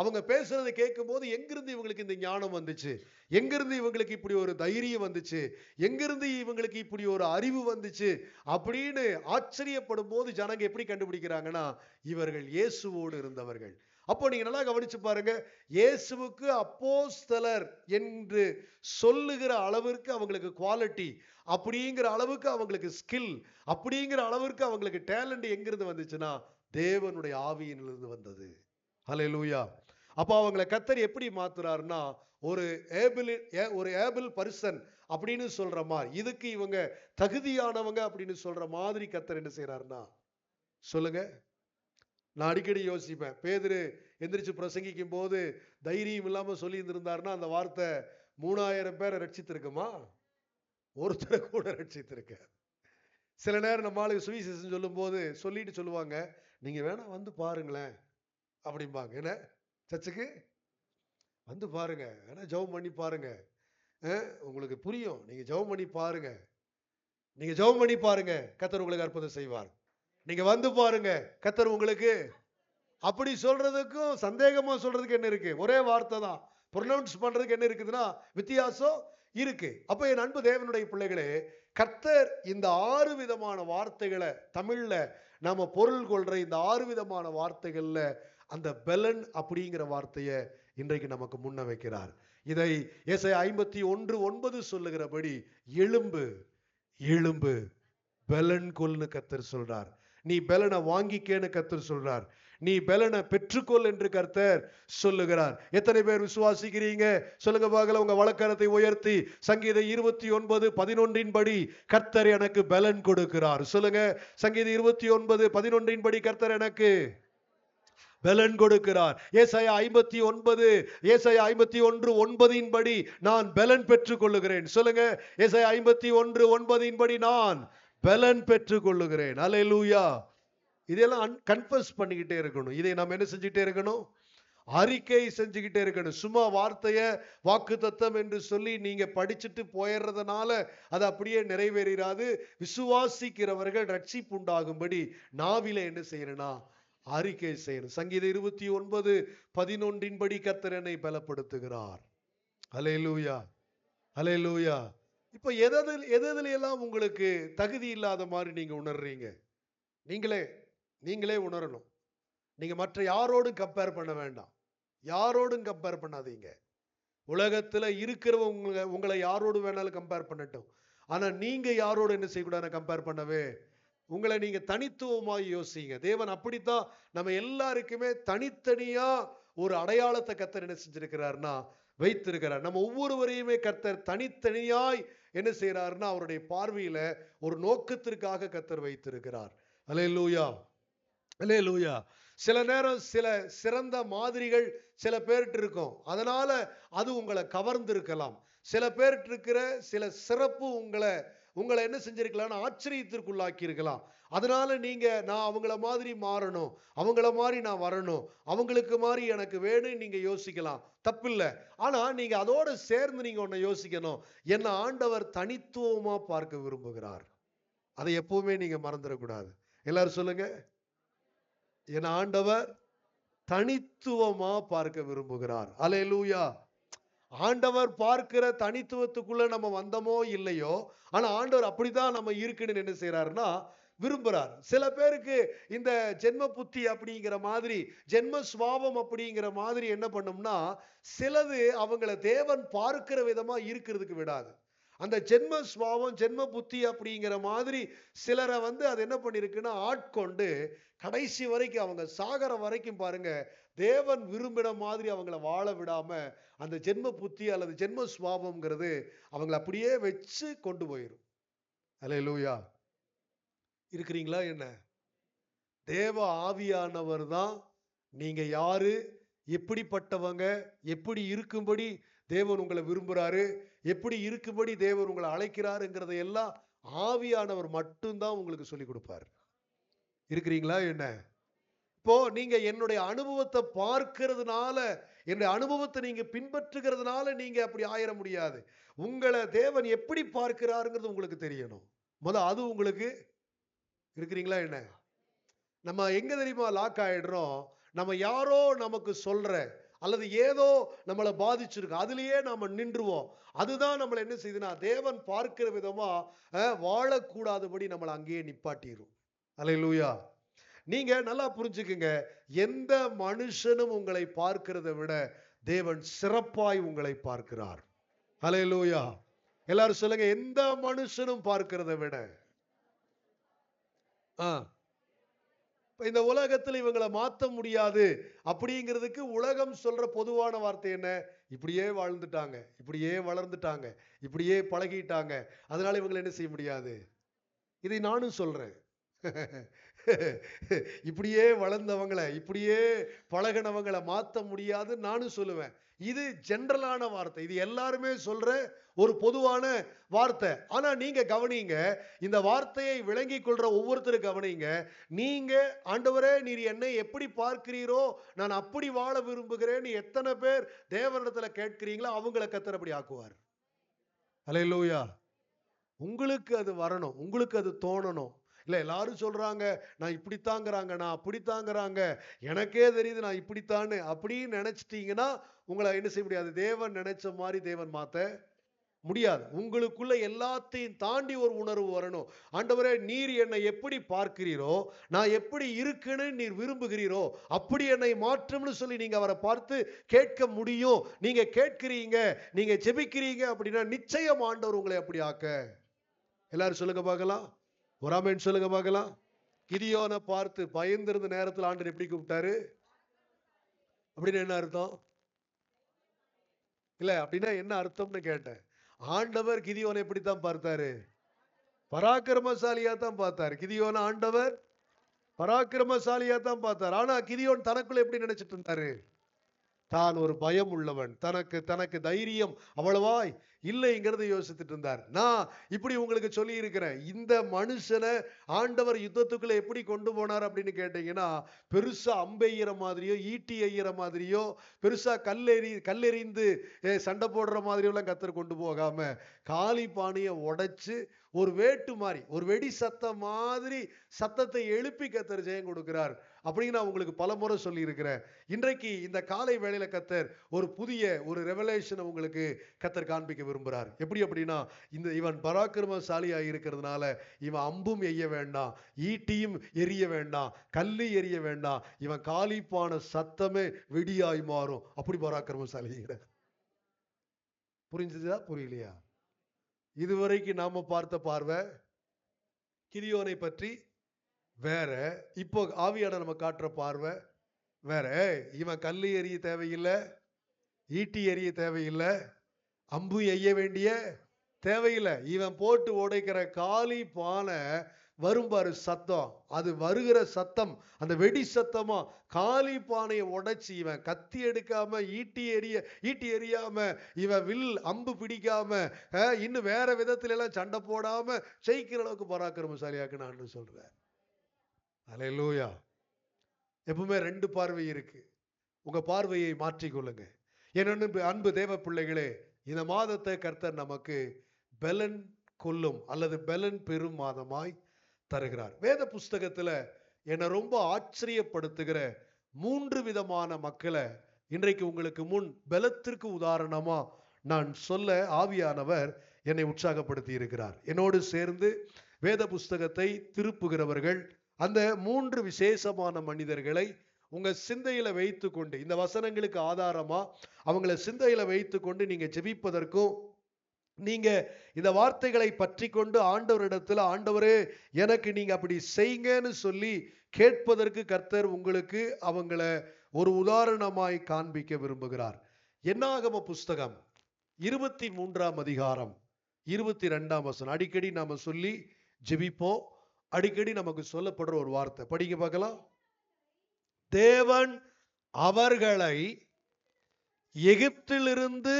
அவங்க பேசுறதை கேட்கும் போது எங்கிருந்து இவங்களுக்கு இந்த ஞானம் வந்துச்சு? எங்கிருந்து இவங்களுக்கு இப்படி ஒரு தைரியம் வந்துச்சு? எங்கிருந்து இவங்களுக்கு இப்படி ஒரு அறிவு வந்துச்சு அப்படின்னு ஆச்சரியப்படும் போது ஜனங்க எப்படி கண்டுபிடிக்கிறாங்கன்னா இவர்கள் இயேசுவோடு இருந்தவர்கள். அப்போ நீங்க நல்லா கவனிச்சு பாருங்க, இயேசுவுக்கு அப்போஸ்தலர் என்று சொல்லுகிற அளவிற்கு அவங்களுக்கு குவாலிட்டி, அப்படிங்கிற அளவுக்கு அவங்களுக்கு ஸ்கில், அப்படிங்கிற அளவிற்கு அவங்களுக்கு டேலண்ட் எங்கிருந்து வந்துச்சுன்னா தேவனுடைய ஆவியிலிருந்து வந்தது. ஹல்லேலூயா! அப்போ அவங்களை கர்த்தர் எப்படி மாத்துறாருன்னா ஒரு ஏபிள் பர்சன் அப்படின்னு சொல்ற மாதிரி, இதுக்கு இவங்க தகுதியானவங்க அப்படின்னு சொல்ற மாதிரி கர்த்தர் என்ன செய்யறாருன்னா சொல்லுங்க. நான் அடிக்கடி யோசிப்பேன், பேதுரு எந்திரிச்சு பிரசங்கிக்கும் போது தைரியம் இல்லாம சொல்லி இருந்திருந்தாருன்னா அந்த வார்த்தை 3000 பேரை ரட்சித்திருக்குமா? ஒருத்தரை கூட ரட்சித்திருக்க. சில நேரம் நம்ம ஆளுக்கு சுவிசேஷம் சொல்லும் போது சொல்லிட்டு சொல்லுவாங்க, நீங்க வேணா வந்து பாருங்களேன் அப்படிம்பாங்க. என்ன சர்ச்சுக்கு வந்து பாருங்க, வேணா ஜெபம் பண்ணி பாருங்க, உங்களுக்கு புரியும், நீங்க ஜெபம் பண்ணி பாருங்க, கர்த்தர் உங்களுக்கு அற்புதம் செய்வார், நீங்க வந்து பாருங்க கர்த்தர் உங்களுக்கு. அப்படி சொல்றதுக்கும் சந்தேகமா சொல்றதுக்கு என்ன இருக்கு? ஒரே வார்த்தை தான், ப்ரொனவுன்ஸ் பண்றதுக்கு என்ன இருக்குதுன்னா வித்தியாசம் இருக்கு. அப்ப என் அன்பு தேவனுடைய பிள்ளைகளே, கர்த்தர் இந்த 6 விதமான வார்த்தைகளை தமிழ்ல நாம பொருள் கொள்ற இந்த 6 விதமான வார்த்தைகள்ல அந்த பெலன் அப்படிங்கிற வார்த்தையை இன்றைக்கு நமக்கு முன்ன வைக்கிறார். இதை ஏசாயா 51:9 சொல்லுகிறபடி எழும்பு எழும்பு பெலன் கொள்னு கர்த்தர் சொல்றார். நீ பெலனை வாங்கிக்கேன்னு கர்த்தர் சொல்றார். நீ பெலனை பெற்றுக்கொள் என்று கர்த்தர் சொல்லுகிறார். எத்தனை பேர் விசுவாசிக்கிறீங்க சொல்லுங்க பாக்கல. உங்க வலக்கரத்தை உயர்த்தி சங்கீதம் 29:11 படி கர்த்தர் எனக்கு பெலன் கொடுக்கிறார். சொல்லுங்க, சங்கீதம் 29:11 படி கர்த்தர் எனக்கு பெலன் கொடுக்கிறார். ஏசாயா 51:9 படி நான் பெலன் பெற்றுக் கொள்ளுகிறேன். சொல்லுங்க, ஏசாயா 51:9 படி நான் பலன் பெற்றுக் கொள்ளுகிறேன். அல்லேலூயா! இதெல்லாம் கன்ஃபஸ் பண்ணிக்கிட்டே இருக்கணும். இதை நாம் என்ன செஞ்சுட்டே இருக்கணும்? அறிக்கை செஞ்சுக்கிட்டே இருக்கணும். சும்மா வார்த்தைய வாக்குத்தத்தம் என்று சொல்லி நீங்க படிச்சுட்டு போயிடுறதுனால அது அப்படியே நிறைவேறாது. விசுவாசிக்கிறவர்கள் ரட்சிப்பு உண்டாகும்படி நாவில என்ன செய்யணும்னா அறிக்கை செய்யணும். சங்கீதம் 29:11 படி கர்த்தர் என்னை பலப்படுத்துகிறார். அல்லேலூயா! அல்லேலூயா! இப்ப எதெல்லாம் உங்களுக்கு தகுதி இல்லாத மாதிரி நீங்க உணர்றீங்க, நீங்களே உணரணும். நீங்க மற்ற யாரோடும் கம்பேர் பண்ண வேண்டாம். யாரோடும் கம்பேர் பண்ணாதீங்க. உலகத்துல இருக்கிறவங்க உங்களை யாரோடு வேணாலும் கம்பேர் பண்ணட்டும், ஆனா நீங்க யாரோட என்ன செய்யக்கூடாது கம்பேர் பண்ணவே, உங்களை நீங்க தனித்துவமாய் யோசிங்க. தேவன் அப்படித்தான் நம்ம எல்லாருக்குமே தனித்தனியா ஒரு அடையாளத்தை கர்த்தர் என்ன செஞ்சிருக்கிறார்னா வைத்திருக்கிறார். நம்ம ஒவ்வொருவரையுமே கர்த்தர் தனித்தனியாய் என்ன செய்யறாருன்னா அவருடைய பார்வையில ஒரு நோக்கத்திற்காக கர்த்தர் வைத்திருக்கிறார். அல்லேலூயா, அல்லேலூயா. சில நேரம் சில சிறந்த மாதிரிகள் சில பேர்கிட்ட இருக்கும், அதனால அது உங்களை கவர்ந்திருக்கலாம். சில பேர்கிட்ட இருக்கிற சில சிறப்பு உங்களை என்ன செஞ்சிருக்கலாம்னு ஆச்சரியத்திற்குள்ளாக்கி இருக்கலாம். அதனால நீங்க நான் அவங்கள மாதிரி மாறணும், அவங்கள மாதிரி நான் வரணும், அவங்களுக்கு மாதிரி எனக்கு வேணும்னு நீங்க யோசிக்கலாம், தப்பில்லை. ஆனா நீங்க அதோட சேர்ந்து நீங்க ஒன்ன யோசிக்கணும், என்ன ஆண்டவர் தனித்துவமா பார்க்க விரும்புகிறார். அதை எப்பவுமே நீங்க மறந்துடக்கூடாது. எல்லாரும் சொல்லுங்க, என் ஆண்டவர் தனித்துவமா பார்க்க விரும்புகிறார். அல்லேலூயா. ஆண்டவர் பார்க்கிற தனித்துவத்துக்குள்ள நம்ம வந்தமோ இல்லையோ, ஆனா ஆண்டவர் அப்படிதான் நம்ம இருக்குன்னு என்ன செய்யறாருன்னா விரும்புறார். சில பேருக்கு இந்த ஜென்ம புத்தி அப்படிங்கிற மாதிரி, ஜென்ம சுவாபம் அப்படிங்கிற மாதிரி என்ன பண்ணும்னா, சிலது அவங்களை தேவன் பார்க்கிற விதமா இருக்கிறதுக்கு விடாது. அந்த ஜென்ம சுவாபம், ஜென்ம புத்தி அப்படிங்கிற மாதிரி சிலரை அது என்ன பண்ணிருக்குன்னா ஆட்கொண்டு கடைசி வரைக்கும் அவங்க சாகர வரைக்கும் பாருங்க, தேவன் விரும்பின மாதிரி அவங்கள வாழ விடாம அந்த ஜென்ம புத்தி அல்லது ஜென்ம சுவாபம்ங்கிறது அவங்களை அப்படியே வச்சு கொண்டு போயிடும். அல்லேலூயா. இருக்கிறீங்களா என்ன? தேவ ஆவியானவர் தான் நீங்க யாரு, எப்படிப்பட்டவங்க, எப்படி இருக்கும்படி தேவன் உங்களை விரும்புறாரு, எப்படி இருக்கும்படி தேவன் உங்களை அழைக்கிறாருங்கிறத எல்லாம் ஆவியானவர் மட்டும்தான் உங்களுக்கு சொல்லி கொடுப்பாரு. இருக்கிறீங்களா என்ன? இப்போ நீங்க என்னுடைய அனுபவத்தை பார்க்கிறதுனால, என்னுடைய அனுபவத்தை நீங்க பின்பற்றுகிறதுனால நீங்க அப்படி ஆயிட முடியாது. உங்களை தேவன் எப்படி பார்க்கிறாருங்கிறது உங்களுக்கு தெரியணும். அது உங்களுக்கு இருக்கிறீங்களா என்ன? நம்ம எங்க தெரியுமா லாக் ஆயிடுறோம், நம்ம யாரோ நமக்கு சொல்ற அல்லது ஏதோ நம்மளை பாதிச்சிருக்கு அதுலயே நாம நின்றுவோம். அதுதான் நம்மளை என்ன செய்யுதுன்னா தேவன் பார்க்கிற விதமா வாழக்கூடாதபடி நம்மளை அங்கேயே நிப்பாட்டிரும். அல்லேலூயா. நீங்க நல்லா புரிஞ்சுக்குங்க, எந்த மனுஷனும் உங்களை பார்க்கிறத விட தேவன் சிறப்பாய் உங்களை பார்க்கிறார். அல்லேலூயா. எல்லாரும் சொல்லுங்க, எந்த மனுஷனும் பார்க்கிறத விட. இந்த உலகத்துல இவங்களை மாத்த முடியாது அப்படிங்கிறதுக்கு உலகம் சொல்ற பொதுவான வார்த்தை என்ன? இப்படியே வாழ்ந்துட்டாங்க, இப்படியே வளர்ந்துட்டாங்க, இப்படியே பழகிட்டாங்க, அதனால இவங்களை என்ன செய்ய முடியாது. இதை நானும் சொல்றேன். இப்படியே வளர்ந்தவங்களை, இப்படியே பழகினவங்களை மாத்த முடியாதுன்னு நானும் சொல்லுவேன். இது ஜென்ரலான வார்த்தை, இது எல்லாருமே சொல்ற ஒரு பொதுவான வார்த்தை. ஆனா நீங்க கவனிங்க, இந்த வார்த்தையை விளங்கி கொள்ற ஒவ்வொருத்தரும் கவனிங்க. நீங்க ஆண்டவரே நீர் என்னை எப்படி பார்க்கிறீரோ நான் அப்படி வாழ விரும்புகிறேன் எத்தனை பேர் தேவனிடத்துல கேட்கிறீங்களோ அவங்களை கர்த்தர் அப்படி ஆக்குவார். அல்லேலூயா. உங்களுக்கு அது வரணும், உங்களுக்கு அது தோணணும். இல்லை எல்லாரும் சொல்றாங்க நான் இப்படித்தாங்கிறாங்க, நான் அப்படித்தாங்கிறாங்க, எனக்கே தெரியுது நான் இப்படித்தான்னு அப்படின்னு நினைச்சிட்டீங்கன்னா உங்களை என்ன செய்ய முடியாது, தேவன் நினைச்ச மாதிரி தேவன் மாத்த முடியாது. உங்களுக்குள்ள எல்லாத்தையும் தாண்டி ஒரு உணர்வு வரணும். ஆண்டவரே நீர் என்னை எப்படி பார்க்கிறீரோ, நான் எப்படி இருக்குன்னு நீர் விரும்புகிறீரோ அப்படி என்னை மாற்றம்னு சொல்லி நீங்க அவரை பார்த்து கேட்க முடியும். நீங்க கேட்கிறீங்க, நீங்க ஜெபிக்கிறீங்க அப்படின்னா நிச்சயம் ஆண்டவர் உங்களை அப்படி ஆக்க. எல்லாரும் சொல்லுங்க பார்க்கலாம், ஒரு ஆமென் சொல்லுங்க பார்க்கலாம். கிதியோனை பார்த்து பயந்திருந்த நேரத்தில் ஆண்டவர் எப்படி கூப்பிட்டாரு அப்படின்னு என்ன அர்த்தம்? இல்ல அப்படின்னா என்ன அர்த்தம்னு கேட்டேன். ஆண்டவர் கிதியோனை எப்படித்தான் பார்த்தாரு? பராக்கிரமசாலியா தான் பார்த்தாரு. கிதியோனை ஆண்டவர் பராக்கிரமசாலியா தான் பார்த்தார். ஆனா கிதியோன் தனக்குள்ள எப்படி நினைச்சிட்டு இருந்தாரு? தான் ஒரு பயம் உள்ளவன், தனக்கு தனக்கு தைரியம் அவ்வளவாய் இல்லைங்கிறத யோசித்துட்டு இருந்தார். நான் இப்படி உங்களுக்கு சொல்லி இருக்கிறேன், இந்த மனுஷனை ஆண்டவர் யுத்தத்துக்குள்ள எப்படி கொண்டு போனார் அப்படின்னு கேட்டீங்கன்னா, பெருசா அம்பெய்கிற மாதிரியோ, ஈட்டி எய்கிற மாதிரியோ, பெருசா கல்லெறிந்து சண்டை போடுற மாதிரியோ எல்லாம் கர்த்தர் கொண்டு போகாம காளி பானையை உடைச்சு ஒரு வேட்டு மாதிரி, ஒரு வெடி சத்தம் மாதிரி சத்தத்தை எழுப்பி கர்த்தர் ஜெயம் கொடுக்கிறார் அப்படின்னு நான் உங்களுக்கு பல முறை சொல்லியிருக்கிறேன். இன்றைக்கு இந்த காலை வேளையில கர்த்தர் ஒரு புதிய ஒரு ரெவலேஷனை உங்களுக்கு கர்த்தர் காண்பிக்க விரும்புகிறார். எப்படி அப்படின்னா, இந்த இவன் பராக்கிரமசாலியா இருக்கிறதுனால இவன் அம்பும் எய்ய வேண்டாம், ஈட்டியும் எரிய வேண்டாம், கல்லு எரிய வேண்டாம், இவன் காலிப்பான சத்தமே வெடியாய் மாறும். அப்படி பராக்கிரமசாலிங்கிற புரிஞ்சுதா புரியலையா? இதுவரைக்கு நாம பார்த்த பார்வை கிரியோனை பற்றி வேற, இப்போ ஆவியான நம்ம காட்டுற பார்வை வேற. இவன் கல் எறிய தேவையில்லை, ஈட்டி எறிய தேவையில்லை, அம்பு எய்ய வேண்டிய தேவையில்லை. இவன் போட்டு உடைக்கிற காலி பானை வரும்பாரு சத்தம், அது வருகிற சத்தம், அந்த வெடி சத்தமா காலி பானையை உடைச்சி இவன் கத்தி எடுக்காம ஈட்டி எறியாம இவன் வில் அம்பு பிடிக்காம இன்னும் வேற விதத்துல எல்லாம் சண்டை போடாம ஜெயிக்கிற அளவுக்கு பராக்கிரமசாலியாக்கு நான் சொல்றேன். அல்லேலூயா. எப்பவுமே ரெண்டு பார்வை இருக்கு. உங்க பார்வையை மாற்றிக்கொள்ளுங்க. என் அன்பு தேவ பிள்ளைகளே, இந்த மாதத்தை கர்த்தர் நமக்கு பெலன் கொள்ளும் அல்லது பெலன் பெறும் மாதமாய் தருகிறார். வேத புஸ்தகத்துல என்னை ரொம்ப ஆச்சரியப்படுத்துகிற 3 விதமான மக்களை இன்றைக்கு உங்களுக்கு முன் பலத்திற்கு உதாரணமா நான் சொல்ல ஆவியானவர் என்னை உற்சாகப்படுத்தி இருக்கிறார். என்னோடு சேர்ந்து வேத புஸ்தகத்தை திருப்புகிறவர்கள், அந்த 3 விசேஷமான மனிதர்களை உங்க சிந்தையில வைத்து கொண்டு, இந்த வசனங்களுக்கு ஆதாரமா அவங்கள சிந்தையில வைத்து கொண்டு நீங்க ஜெபிப்பதற்கும், நீங்க இந்த வார்த்தைகளை பற்றி கொண்டு ஆண்டவரிடத்துல, ஆண்டவரே எனக்கு நீங்க அப்படி செய்யுங்கன்னு சொல்லி கேட்பதற்கு கர்த்தர் உங்களுக்கு அவங்கள ஒரு உதாரணமாய் காண்பிக்க விரும்புகிறார். என்னாகம புஸ்தகம் 23:22 அடிக்கடி நாம சொல்லி ஜெபிப்போம். அடிக்கடி நமக்கு சொல்லப்படுற ஒரு வார்த்தை படிக்க பார்க்கலாம். தேவன் அவர்களை எகிப்திலிருந்து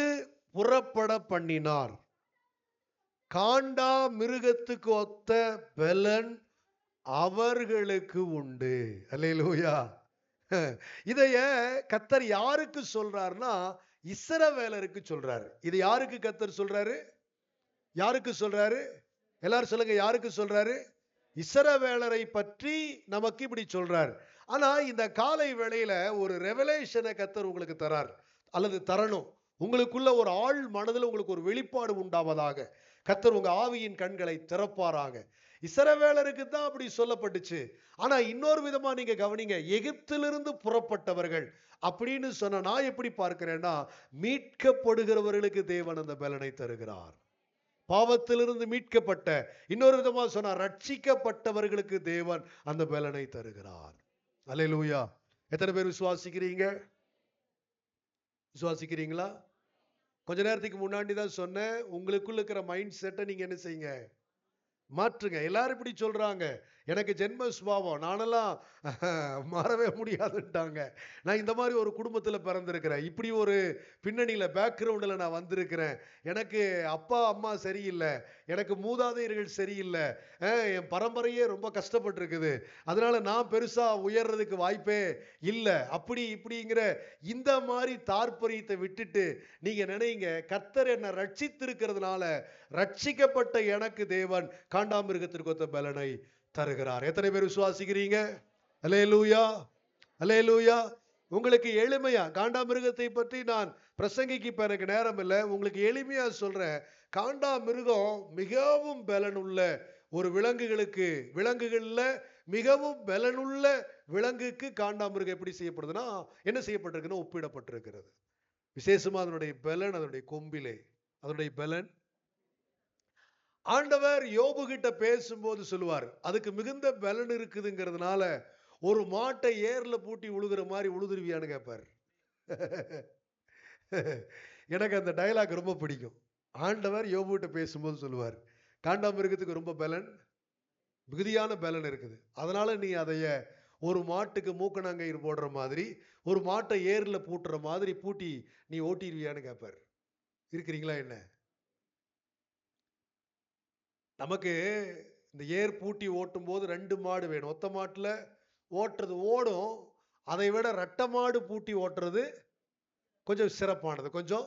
புறப்பட பண்ணினார், காண்டா மிருகத்துக்கு ஒத்த பெலன் அவர்களுக்கு உண்டு. அல்லேலூயா. இதைய கர்த்தர் யாருக்கு சொல்றாருன்னா இஸ்ரவேலருக்கு சொல்றாரு. இது யாருக்கு கர்த்தர் சொல்றாரு? யாருக்கு சொல்றாரு? எல்லாரும் சொல்லுங்க, யாருக்கு சொல்றாரு? இஸ்ரவேலரை பற்றி நமக்கு இப்படி சொல்றார். ஆனா இந்த காலை வேளையில ஒரு ரெவலேஷனை கர்த்தர் உங்களுக்கு தரார் அல்லது தரணும். உங்களுக்குள்ள ஒரு ஆள் மனதில் உங்களுக்கு ஒரு வெளிப்பாடு உண்டாவதாக. கர்த்தர் உங்க ஆவியின் கண்களை திறப்பாராக. இஸ்ரவேலருக்கு தான் அப்படி சொல்லப்பட்டுச்சு. ஆனா இன்னொரு விதமா நீங்க கவனிங்க, எகிப்திலிருந்து புறப்பட்டவர்கள் அப்படின்னு சொன்ன நான் எப்படி பார்க்கிறேன்னா, மீட்கப்படுகிறவர்களுக்கு தேவன் அந்த பலனை தருகிறார். பாவத்திலிருந்து மீட்கப்பட்ட, இன்னொரு விதமா சொன்னா ரட்சிக்கப்பட்டவர்களுக்கு தேவன் அந்த பலனை தருகிறார். அல்லேலூயா. எத்தனை பேர் விசுவாசிக்கிறீங்க? விசுவாசிக்கிறீங்களா? கொஞ்ச நேரத்துக்கு முன்னாடி தான் சொன்னேன், உங்களுக்குள்ள இருக்கிற மைண்ட் செட்டை நீங்க என்ன செய்யுங்க, மாற்றுங்க. எல்லாரும் இப்படி சொல்றாங்க, எனக்கு ஜென்ம சுபாவம், நானெல்லாம் மாறவே முடியாதுட்டாங்க, நான் இந்த மாதிரி ஒரு குடும்பத்துல பிறந்திருக்கிறேன், இப்படி ஒரு பின்னணியில பேக்ரவுண்ட்ல நான் வந்திருக்கிறேன், எனக்கு அப்பா அம்மா சரியில்லை, எனக்கு மூதாதையர்கள் சரியில்லை, என் பரம்பரையே ரொம்ப கஷ்டப்பட்டிருக்குது, அதனால நான் பெருசா உயர்றதுக்கு வாய்ப்பே இல்லை, அப்படி இப்படிங்கிற இந்த மாதிரி தாற்பரியத்தை விட்டுட்டு நீங்க நினைங்க, கர்த்தர் என்னை ரட்சித்திருக்கிறதுனால ரட்சிக்கப்பட்ட எனக்கு தேவன் காண்டாமிருகத்திற்கு பலனை தருகிறார். எத்தனை பேர் விசுவாசிக்கிறீங்க? அல்லேலூயா, அல்லேலூயா. உங்களுக்கு எளிமையா காண்டாமிருகத்தை பற்றி நான் பிரசங்கிக்கு இப்ப எனக்கு நேரம் இல்லை, உங்களுக்கு எளிமையா சொல்றேன். காண்டாமிருகம் மிகவும் பலனுள்ள ஒரு விலங்குகளுக்கு, விலங்குகள்ல மிகவும் பலனுள்ள விலங்குக்கு காண்டாமிருகம் எப்படி செய்யப்படுதுன்னா, என்ன செய்யப்பட்டிருக்குன்னா ஒப்பிடப்பட்டிருக்கிறது. விசேஷமா அதனுடைய பலன், அதனுடைய கொம்பிலே அதனுடைய பலன். ஆண்டவர் யோபு கிட்ட பேசும்போது சொல்லுவார், அதுக்கு மிகுந்த பலன் இருக்குதுங்கிறதுனால ஒரு மாட்டை ஏர்ல பூட்டி உழுகுற மாதிரி உழுதுருவியான்னு கேட்பார். எனக்கு அந்த டைலாக் ரொம்ப பிடிக்கும். ஆண்டவர் யோபு கிட்ட பேசும்போது சொல்லுவார், காண்டாமிருகத்துக்கு ரொம்ப பலன், மிகுதியான பலன் இருக்குது, அதனால நீ அதைய ஒரு மாட்டுக்கு மூக்கணாங்கயிறு போடுற மாதிரி, ஒரு மாட்டை ஏர்ல பூட்டுற மாதிரி பூட்டி நீ ஓட்டிடுவியான்னு கேட்பார். இருக்கிறீங்களா? என்ன நமக்கு இந்த ஏர் பூட்டி ஓட்டும் போது 2 மாடு வேணும். ஒத்த மாட்டுல ஓட்டுறது ஓடும், அதை விட ரெட்டை மாடு பூட்டி ஓட்டுறது கொஞ்சம் சிறப்பானது, கொஞ்சம்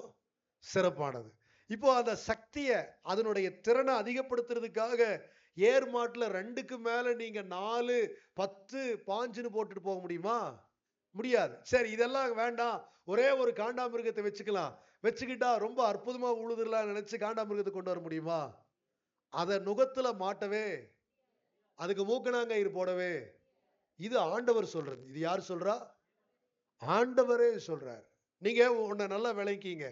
சிறப்பானது. இப்போ அந்த சக்தியை, அதனுடைய திறனை அதிகப்படுத்துறதுக்காக ஏர் மாட்டுல 2க்கு மேல நீங்க 4, 10, 15 போட்டுட்டு போக முடியுமா? முடியாது. சரி, இதெல்லாம் வேண்டாம், ஒரே ஒரு காண்டாமிருகத்தை வச்சுக்கலாம், வச்சுக்கிட்டா ரொம்ப அற்புதமா உழுதுலாம் நினைச்சு காண்டாமிருகத்தை கொண்டு வர முடியுமா? அதை நுகத்துல மாட்டவே, அதுக்கு மூக்கணாங்கயிறு போடவே. இது ஆண்டவர் சொல்றது. இது யார் சொல்றா? ஆண்டவரே சொல்றார். நீங்க ஒன்ன நல்லா விளங்கிங்க,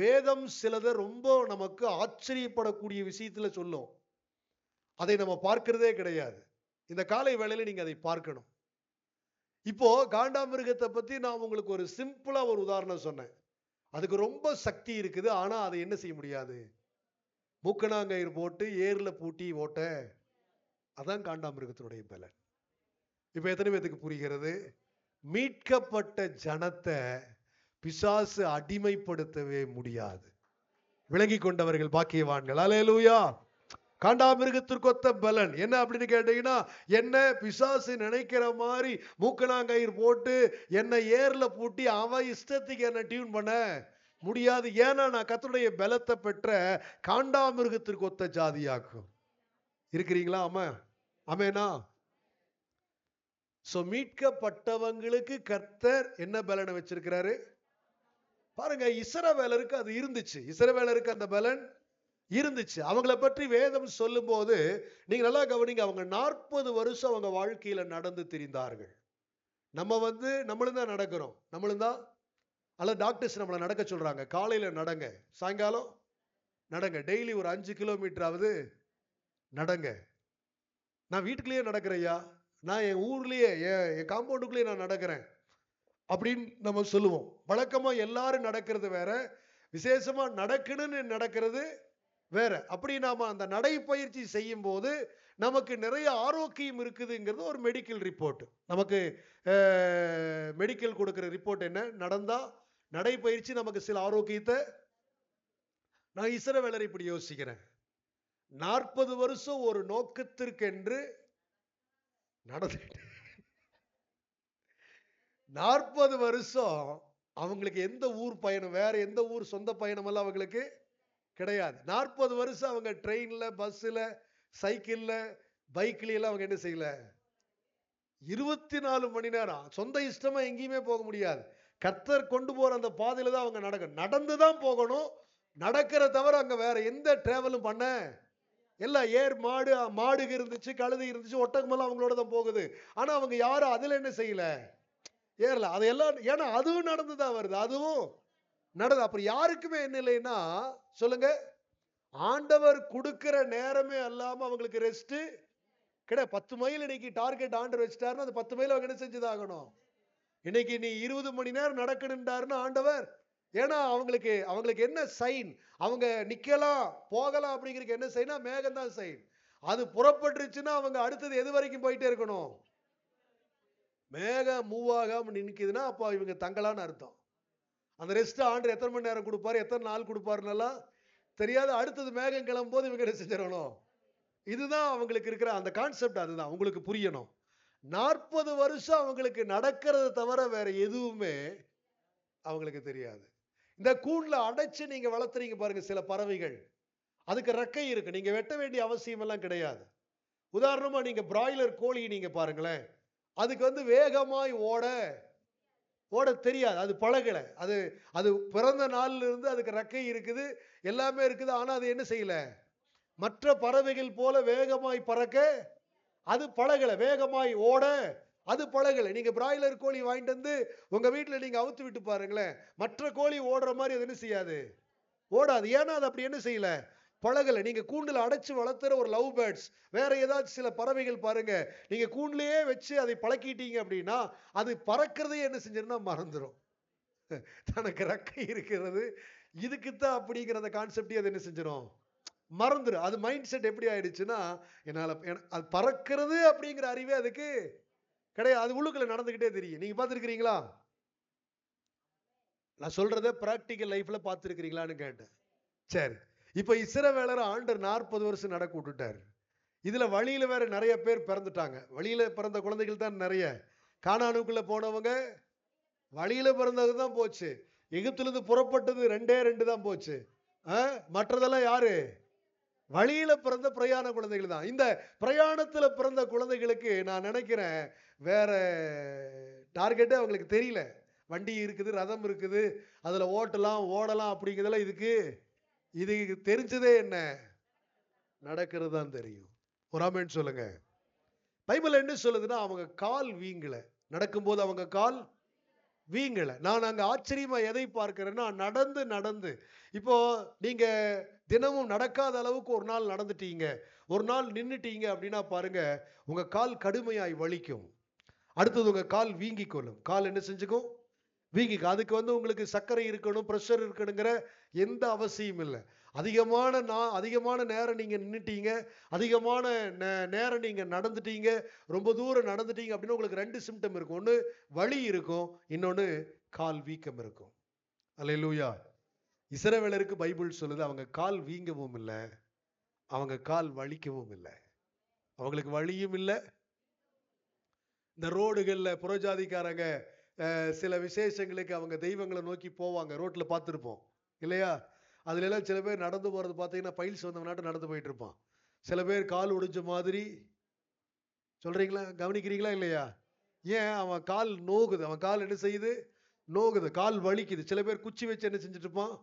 வேதம் சிலதை ரொம்ப நமக்கு ஆச்சரியப்படக்கூடிய விஷயத்துல சொல்லும். அதை நம்ம பார்க்கிறதே கிடையாது. இந்த காலை வேளையில நீங்க அதை பார்க்கணும். இப்போ காண்டாமிருகத்தை பத்தி நான் உங்களுக்கு ஒரு சிம்பிளா ஒரு உதாரணம் சொன்னேன். அதுக்கு ரொம்ப சக்தி இருக்குது, ஆனா அதை என்ன செய்ய முடியாது. மூக்கணாங்கயிறு போட்டு ஏர்ல பூட்டி ஓட்ட, அதான் காண்டாமிருகத்தினுடைய பலன். இப்ப எத்தனை பேத்துக்கு புரிகிறது? மீட்கப்பட்ட ஜனத்தை பிசாசு அடிமைப்படுத்தவே முடியாது. விளங்கி கொண்டவர்கள் பாக்கியவான்கள். அல்லேலூயா. காண்டாமிருகத்திற்கொத்த பலன் என்ன அப்படின்னு கேட்டீங்கன்னா, என்ன பிசாசு நினைக்கிற மாதிரி மூக்கணாங்கயிறு போட்டு என்னை ஏர்ல பூட்டி அவன் இஷ்டத்துக்கு என்னை டியூன் பண்ண முடியாது. ஏன்னா நான் கர்த்தருடைய பலத்தை பெற்ற காண்டாமிருகத்திற்கு ஒத்த ஜாதியாக்கும். இருக்கிறீங்களா? ஆமா, ஆமேனா. சோ மீட்கப்பட்டவங்களுக்கு கர்த்தர் என்ன பலனை வச்சிருக்கிறாரு பாருங்க. இஸ்ரவேலருக்கு அது இருந்துச்சு. இஸ்ரவேலருக்கு அந்த பலன் இருந்துச்சு. அவங்கள பற்றி வேதம் சொல்லும் போது நீங்க நல்லா கவனிங்க. அவங்க 40 வருஷம் அவங்க வாழ்க்கையில நடந்து திரிந்தார்கள். நம்ம நம்மளும் தான் நடக்கிறோம். நம்மளும் தான் அல்ல, டாக்டர்ஸ் நம்மளை நடக்க சொல்றாங்க. காலையில நடங்க, சாயங்காலம் நடங்க, டெய்லி ஒரு 5 கிலோமீட்டராவது நடங்க. நான் வீட்டுக்குள்ளேயே நடக்கிறேயா, நான் என் ஊர்லயே என் காம்பவுண்டுக்குள்ளேயே நான் நடக்கிறேன் அப்படின்னு நம்ம சொல்லுவோம். வழக்கமா எல்லாரும் நடக்கிறது வேற, விசேஷமா நடக்கணும்னு நடக்கிறது வேற. அப்படி நாம அந்த நடைப்பயிற்சி செய்யும் போது நமக்கு நிறைய ஆரோக்கியம் இருக்குதுங்கிறது ஒரு மெடிக்கல் ரிப்போர்ட். நமக்கு மெடிக்கல் கொடுக்குற ரிப்போர்ட் என்ன, நடந்தா நடைப்பயிற்சி நமக்கு சில ஆரோக்கியத்தை. நான் இஸ்ரவேலரை இப்படி யோசிக்கிறேன். 40 வருஷம் ஒரு நோக்கத்திற்கென்று நடந்துட்டு 40 வருஷம் அவங்களுக்கு எந்த ஊர் பயணம், வேற எந்த ஊர் சொந்த பயணம் எல்லாம் அவங்களுக்கு கிடையாது. 40 வருஷம் அவங்க ட்ரெயின்ல, பஸ்ல, சைக்கிள்ல, பைக்ல எல்லாம் அவங்க என்ன செய்யல. 24 மணி நேரம் சொந்த இஷ்டமா எங்கேயுமே போக முடியாது. கர்த்தர் கொண்டு போற அந்த பாதையில தான் அவங்க நடந்துதான் போகணும். நடக்கிற தவிர அங்க வேற எந்த டிராவலும் பண்ண எல்லாம் ஏர் மாடு இருந்துச்சு, கழுது இருந்துச்சு, ஒட்டகமெல்லாம் அவங்களோட தான் போகுது. ஆனா அவங்க யாரும் அதுல என்ன செய்யல, ஏறல. அதையெல்லாம் ஏன்னா அதுவும் நடந்துதான் வருது, அதுவும் நடந்து. அப்புறம் யாருக்குமே என்ன இல்லைன்னா சொல்லுங்க, ஆண்டவர் கொடுக்கிற நேரமே அல்லாம அவங்களுக்கு ரெஸ்ட் கிடையாது. 10 மைல் இன்னைக்கு டார்கெட் ஆண்டவர் வச்சுட்டாருன்னா அந்த 10 மைல் அவங்க என்ன செஞ்சுதாகணும். இன்னைக்கு நீ 20 மணி நேரம் நடக்கணுன்றாருன்னா ஆண்டவர், ஏன்னா அவங்களுக்கு என்ன சைன், அவங்க நிக்கலாம் போகலாம் அப்படிங்கிறதுக்கு என்ன சைனா, மேகம் தான் சைன். அது புறப்பட்டுருச்சுன்னா அவங்க அடுத்தது எது வரைக்கும் போயிட்டே இருக்கணும். மேகம் மூவ் ஆகாம நிற்குதுன்னா அப்போ இவங்க தங்கலான்னு அர்த்தம். அந்த ரெஸ்ட் ஆண்டு எத்தனை மணி நேரம் கொடுப்பாரு, எத்தனை நாள் கொடுப்பாருன்னெல்லாம் தெரியாது. அடுத்தது மேகம் கிளம்பும் போது இவங்க என்ன செஞ்சிடணும். இதுதான் அவங்களுக்கு இருக்கிற அந்த கான்செப்ட். அதுதான் உங்களுக்கு புரியணும். 40 வருஷம் அவங்களுக்கு நடக்கிறத தவிர வேற எதுவுமே அவங்களுக்கு தெரியாது. இந்த கூண்டில் அடைச்சு நீங்க வளர்த்துறீங்க பாருங்க சில பறவைகள், அதுக்கு ரெக்கை இருக்கு, நீங்க வெட்ட வேண்டிய அவசியம் எல்லாம் கிடையாது. உதாரணமா நீங்க பிராய்லர் கோழி நீங்க பாருங்களேன், அதுக்கு வேகமாய் ஓட தெரியாது, அது பழகலை. அது பிறந்த நாள்ல இருந்து அதுக்கு ரெக்கை இருக்குது, எல்லாமே இருக்குது. ஆனா அது என்ன செய்யல, மற்ற பறவைகள் போல வேகமாய் பறக்க அது பழகலை, வேகமாய் ஓட அது பழகலை. நீங்க பிராய்லர் கோழி வாங்கிட்டு வந்து உங்க வீட்டுல நீங்க அவுத்து விட்டு பாருங்களேன், மற்ற கோழி ஓடுற மாதிரி அது என்ன செய்யாது, ஓடாது. ஏன்னா அது அப்படி என்ன செய்யல, பழகலை. நீங்க கூண்டுல அடைச்சு வளர்த்துற ஒரு லவ் பேர்ட்ஸ், வேற ஏதாச்சும் சில பறவைகள் பாருங்க, நீங்க கூண்டுலயே வச்சு அதை பழக்கிட்டீங்க அப்படின்னா அது பறக்கிறதையே என்ன செஞ்சிருந்தா மறந்துடும். தனக்கு ரெக்கை இருக்கிறது இதுக்குத்தான் அப்படிங்கிற அந்த கான்செப்டே அது என்ன செஞ்சிடும், மறந்துடும். அது மைண்ட் செட் எப்படி ஆயிடுச்சுன்னா, என்னால அது பறக்கிறது அப்படிங்கிற அறிவே அதுக்கு கிடையாது. அது உள்ளுக்குள்ள நடந்துகிட்டே தெரியும். நீங்க பார்த்துருக்கிறீங்களா? நான் சொல்றத பிராக்டிக்கல் லைஃப்ல பார்த்துருக்கிறீங்களான்னு கேட்டேன். சரி, இப்ப இஸ்ரவேலர் ஆண்டர் 40 வருஷம் நடக்க விட்டுட்டாரு. இதுல வழியில வேற நிறைய பேர் பிறந்துட்டாங்க. வழியில பிறந்த குழந்தைகள் தான் நிறைய. கானானுக்குள்ள போனவங்க வழியில பிறந்தது தான் போச்சு. எகிப்துல இருந்து புறப்பட்டது 2 தான் போச்சு. மற்றதெல்லாம் யாரு, வழியில பிறந்த பிரயாண குழந்தைகள் தான். இந்த பிரயாணத்துல பிறந்த குழந்தைகளுக்கு நான் நினைக்கிறேன் வேற டார்கெட்டே அவங்களுக்கு தெரியல. வண்டி இருக்குது, ரதம் இருக்குது, அதுல ஓட்டலாம் ஓடலாம் அப்படிங்கிறதெல்லாம் இதுக்கு தெரிஞ்சதே என்ன, நடக்கிறது தான் தெரியும். ஒரு ஆமென் சொல்லுங்க. பைபிள் என்ன சொல்லுதுன்னா, அவங்க கால் வீங்கல, நடக்கும்போது அவங்க கால் வீங்கலை. நான் அங்கே ஆச்சரியமாக எதை பார்க்கிறேன்னா, நடந்து நடந்து இப்போது நீங்கள் தினமும் நடக்காத அளவுக்கு ஒரு நாள் நடந்துட்டீங்க, ஒரு நாள் நின்றுட்டீங்க அப்படின்னா பாருங்கள், உங்கள் கால் கடுமையாய் வலிக்கும். அடுத்தது உங்கள் கால் வீங்கி கொள்ளும். கால் என்ன செஞ்சுக்கும்? வீங்கிக்கும். அதுக்கு உங்களுக்கு சர்க்கரை இருக்கணும், ப்ரெஷர் இருக்கணுங்கிற எந்த அவசியம் இல்லை. அதிகமான நேரம் நீங்கள் நின்றுட்டீங்க, அதிகமான நேரம் நீங்கள் நடந்துட்டீங்க, ரொம்ப தூரம் நடந்துட்டீங்க அப்படின்னு உங்களுக்கு ரெண்டு சிம்டம் இருக்கும். ஒன்று வலி இருக்கும், இன்னொன்று கால் வீக்கம் இருக்கும். அல்லேலூயா. இஸ்ரவேலருக்கு பைபிள் சொல்லுது, அவங்க கால் வீங்கவும் இல்லை, அவங்க கால் வலிக்கவும் இல்லை, அவங்களுக்கு வலியும் இல்லை. இந்த ரோடுகளில் புறஜாதிக்காரங்க சில விசேஷங்களுக்கு அவங்க தெய்வங்களை நோக்கி போவாங்க. ரோட்டில் பார்த்துருப்போம் இல்லையா? அதுல எல்லாம் சில பேர் நடந்து போகிறது பார்த்தீங்கன்னா பைல்ஸ் வந்தவனாட்ட நடந்து போயிட்டு இருப்பான். சில பேர் கால் ஒடிஞ்ச மாதிரி சொல்கிறீங்களா, கவனிக்கிறீங்களா இல்லையா? ஏன்? அவன் கால் நோகுது, அவன் கால் என்ன செய்யுது? நோகுது, கால் வலிக்குது. சில பேர் குச்சி வச்சு என்ன செஞ்சுட்டு இருப்பான்?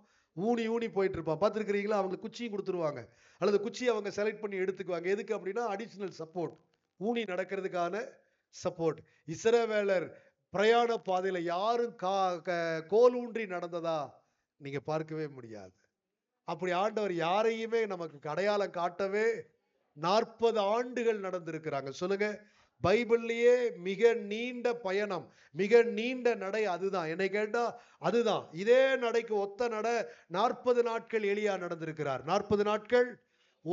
ஊனி ஊனி போயிட்டு இருப்பான். பார்த்துருக்கிறீங்களா? அவங்களுக்கு குச்சியும் கொடுத்துருவாங்க, அல்லது குச்சியை அவங்க செலக்ட் பண்ணி எடுத்துக்குவாங்க. எதுக்கு அப்படின்னா அடிஷ்னல் சப்போர்ட், ஊனி நடக்கிறதுக்கான சப்போர்ட். இஸ்ரவேலர் பிரயாண பாதையில் யாரும் கோல் ஊன்றி நடந்ததா நீங்கள் பார்க்கவே முடியாது. அப்படி ஆண்டவர் யாரையுமே நமக்கு அடையாளம் காட்டவே 40 ஆண்டுகள் நடந்திருக்கிறாங்க. சொல்லுங்க, பைபிள்லேயே மிக நீண்ட பயணம், மிக நீண்ட நடை அதுதான். என்னை கேட்டால் அதுதான். இதே நடைக்கு ஒத்த நடை 40 நாட்கள் எலியா நடந்திருக்கிறார். 40 நாட்கள்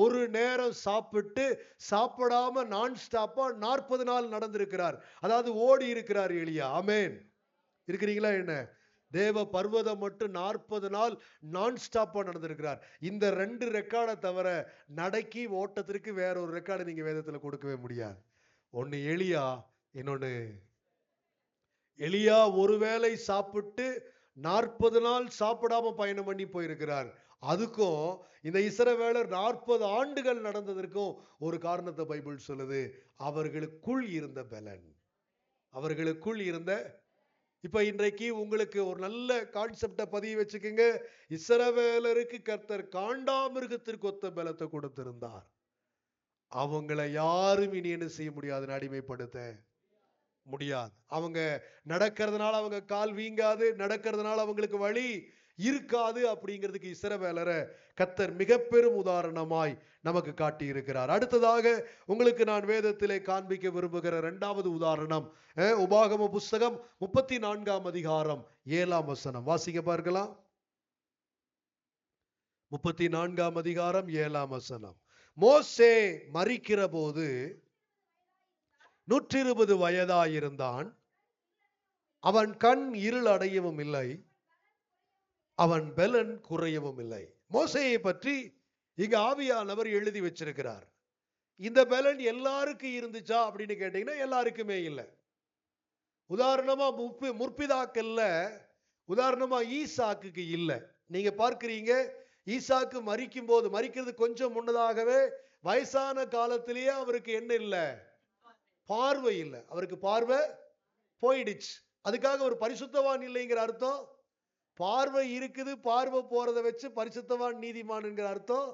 ஒரு நேரம் சாப்பிட்டு சாப்பிடாம நான் ஸ்டாப்பா 40 நாள் நடந்திருக்கிறார். அதாவது ஓடி இருக்கிறார் எலியா. ஆமேன். இருக்கிறீங்களா? என்ன தேவ பர்வதம் மட்டும் 40 நாள் நான் ஸ்டாப்பா நடந்திருக்கிறார். இந்த 2 ரெக்கார்டை தவிர நடக்கி ஓட்டத்திற்கு வேற ஒரு ரெக்கார்டு நீங்க வேதத்துல கொடுக்கவே முடியாது. ஒன்னு எலியா, இன்னொன்னு எலியா ஒருவேளை சாப்பிட்டு 40 நாள் சாப்பிடாம பயணம் பண்ணி போயிருக்கிறார். அதுக்கும் இந்த இஸ்ரவேலர் 40 ஆண்டுகள் நடந்ததற்கும் ஒரு காரணத்தை பைபிள் சொல்லுது, அவர்களுக்குள் இருந்த பலன், அவர்களுக்குள் இருந்த. இப்ப இன்றைக்கு உங்களுக்கு ஒரு நல்ல கான்செப்டை பதிய வச்சுக்கோங்க. இஸ்ரவேலருக்கு கர்த்தர் காண்டாமிருகத்திற்கு ஒத்த பலத்தை கொடுத்திருந்தார். அவங்களை யாரும் இனி என்ன செய்ய முடியாதுன்னு அடிமைப்படுத்த முடியாது. அவங்க நடக்கிறதுனால அவங்க கால் வீங்காது, நடக்கிறதுனால அவங்களுக்கு வலி இருக்காது. அப்படிங்கிறதுக்கு இஸ்ரவேலரை கர்த்தர் மிக பெரும் உதாரணமாய் நமக்கு காட்டி இருக்கிறார். அடுத்ததாக உங்களுக்கு நான் வேதத்திலே காண்பிக்க விரும்புகிற 2வது உதாரணம் உபாகம புஸ்தகம் 34ஆம் அதிகாரம் 7ஆம் வசனம். வாசிக்க பார்க்கலாம். 34ஆம் அதிகாரம் 7ஆம் வசனம். மோசே மரிக்கிற போது 120 வயதாயிருந்தான். அவன் கண் இருள் அடையவும் இல்லை, அவன் பலன் குறையவும் இல்லை. மோசையை பற்றி இங்க ஆவியானவர் எழுதி வச்சிருக்கிறார். இந்த பலன் எல்லாருக்கும் இருந்துச்சா அப்படின்னு கேட்டீங்கன்னா எல்லாருக்குமே இல்லை. உதாரணமா முற்பிதாக்கள்ல உதாரணமா ஈசாக்கு இல்லை. நீங்க பார்க்கிறீங்க, ஈசாக்கு மரிக்கும் போது, மரிக்கிறது கொஞ்சம் முன்னதாகவே வயசான காலத்திலேயே அவருக்கு என்ன இல்லை? பார்வை இல்லை. அவருக்கு பார்வை போயிடுச்சு. அதுக்காக ஒரு பரிசுத்தவான் இல்லைங்கிற அர்த்தம்? பார்வை இருக்குது, பார்வை போறதை வச்சு பரிசுத்தவான் நீதிமான்ங்கிற அர்த்தம்?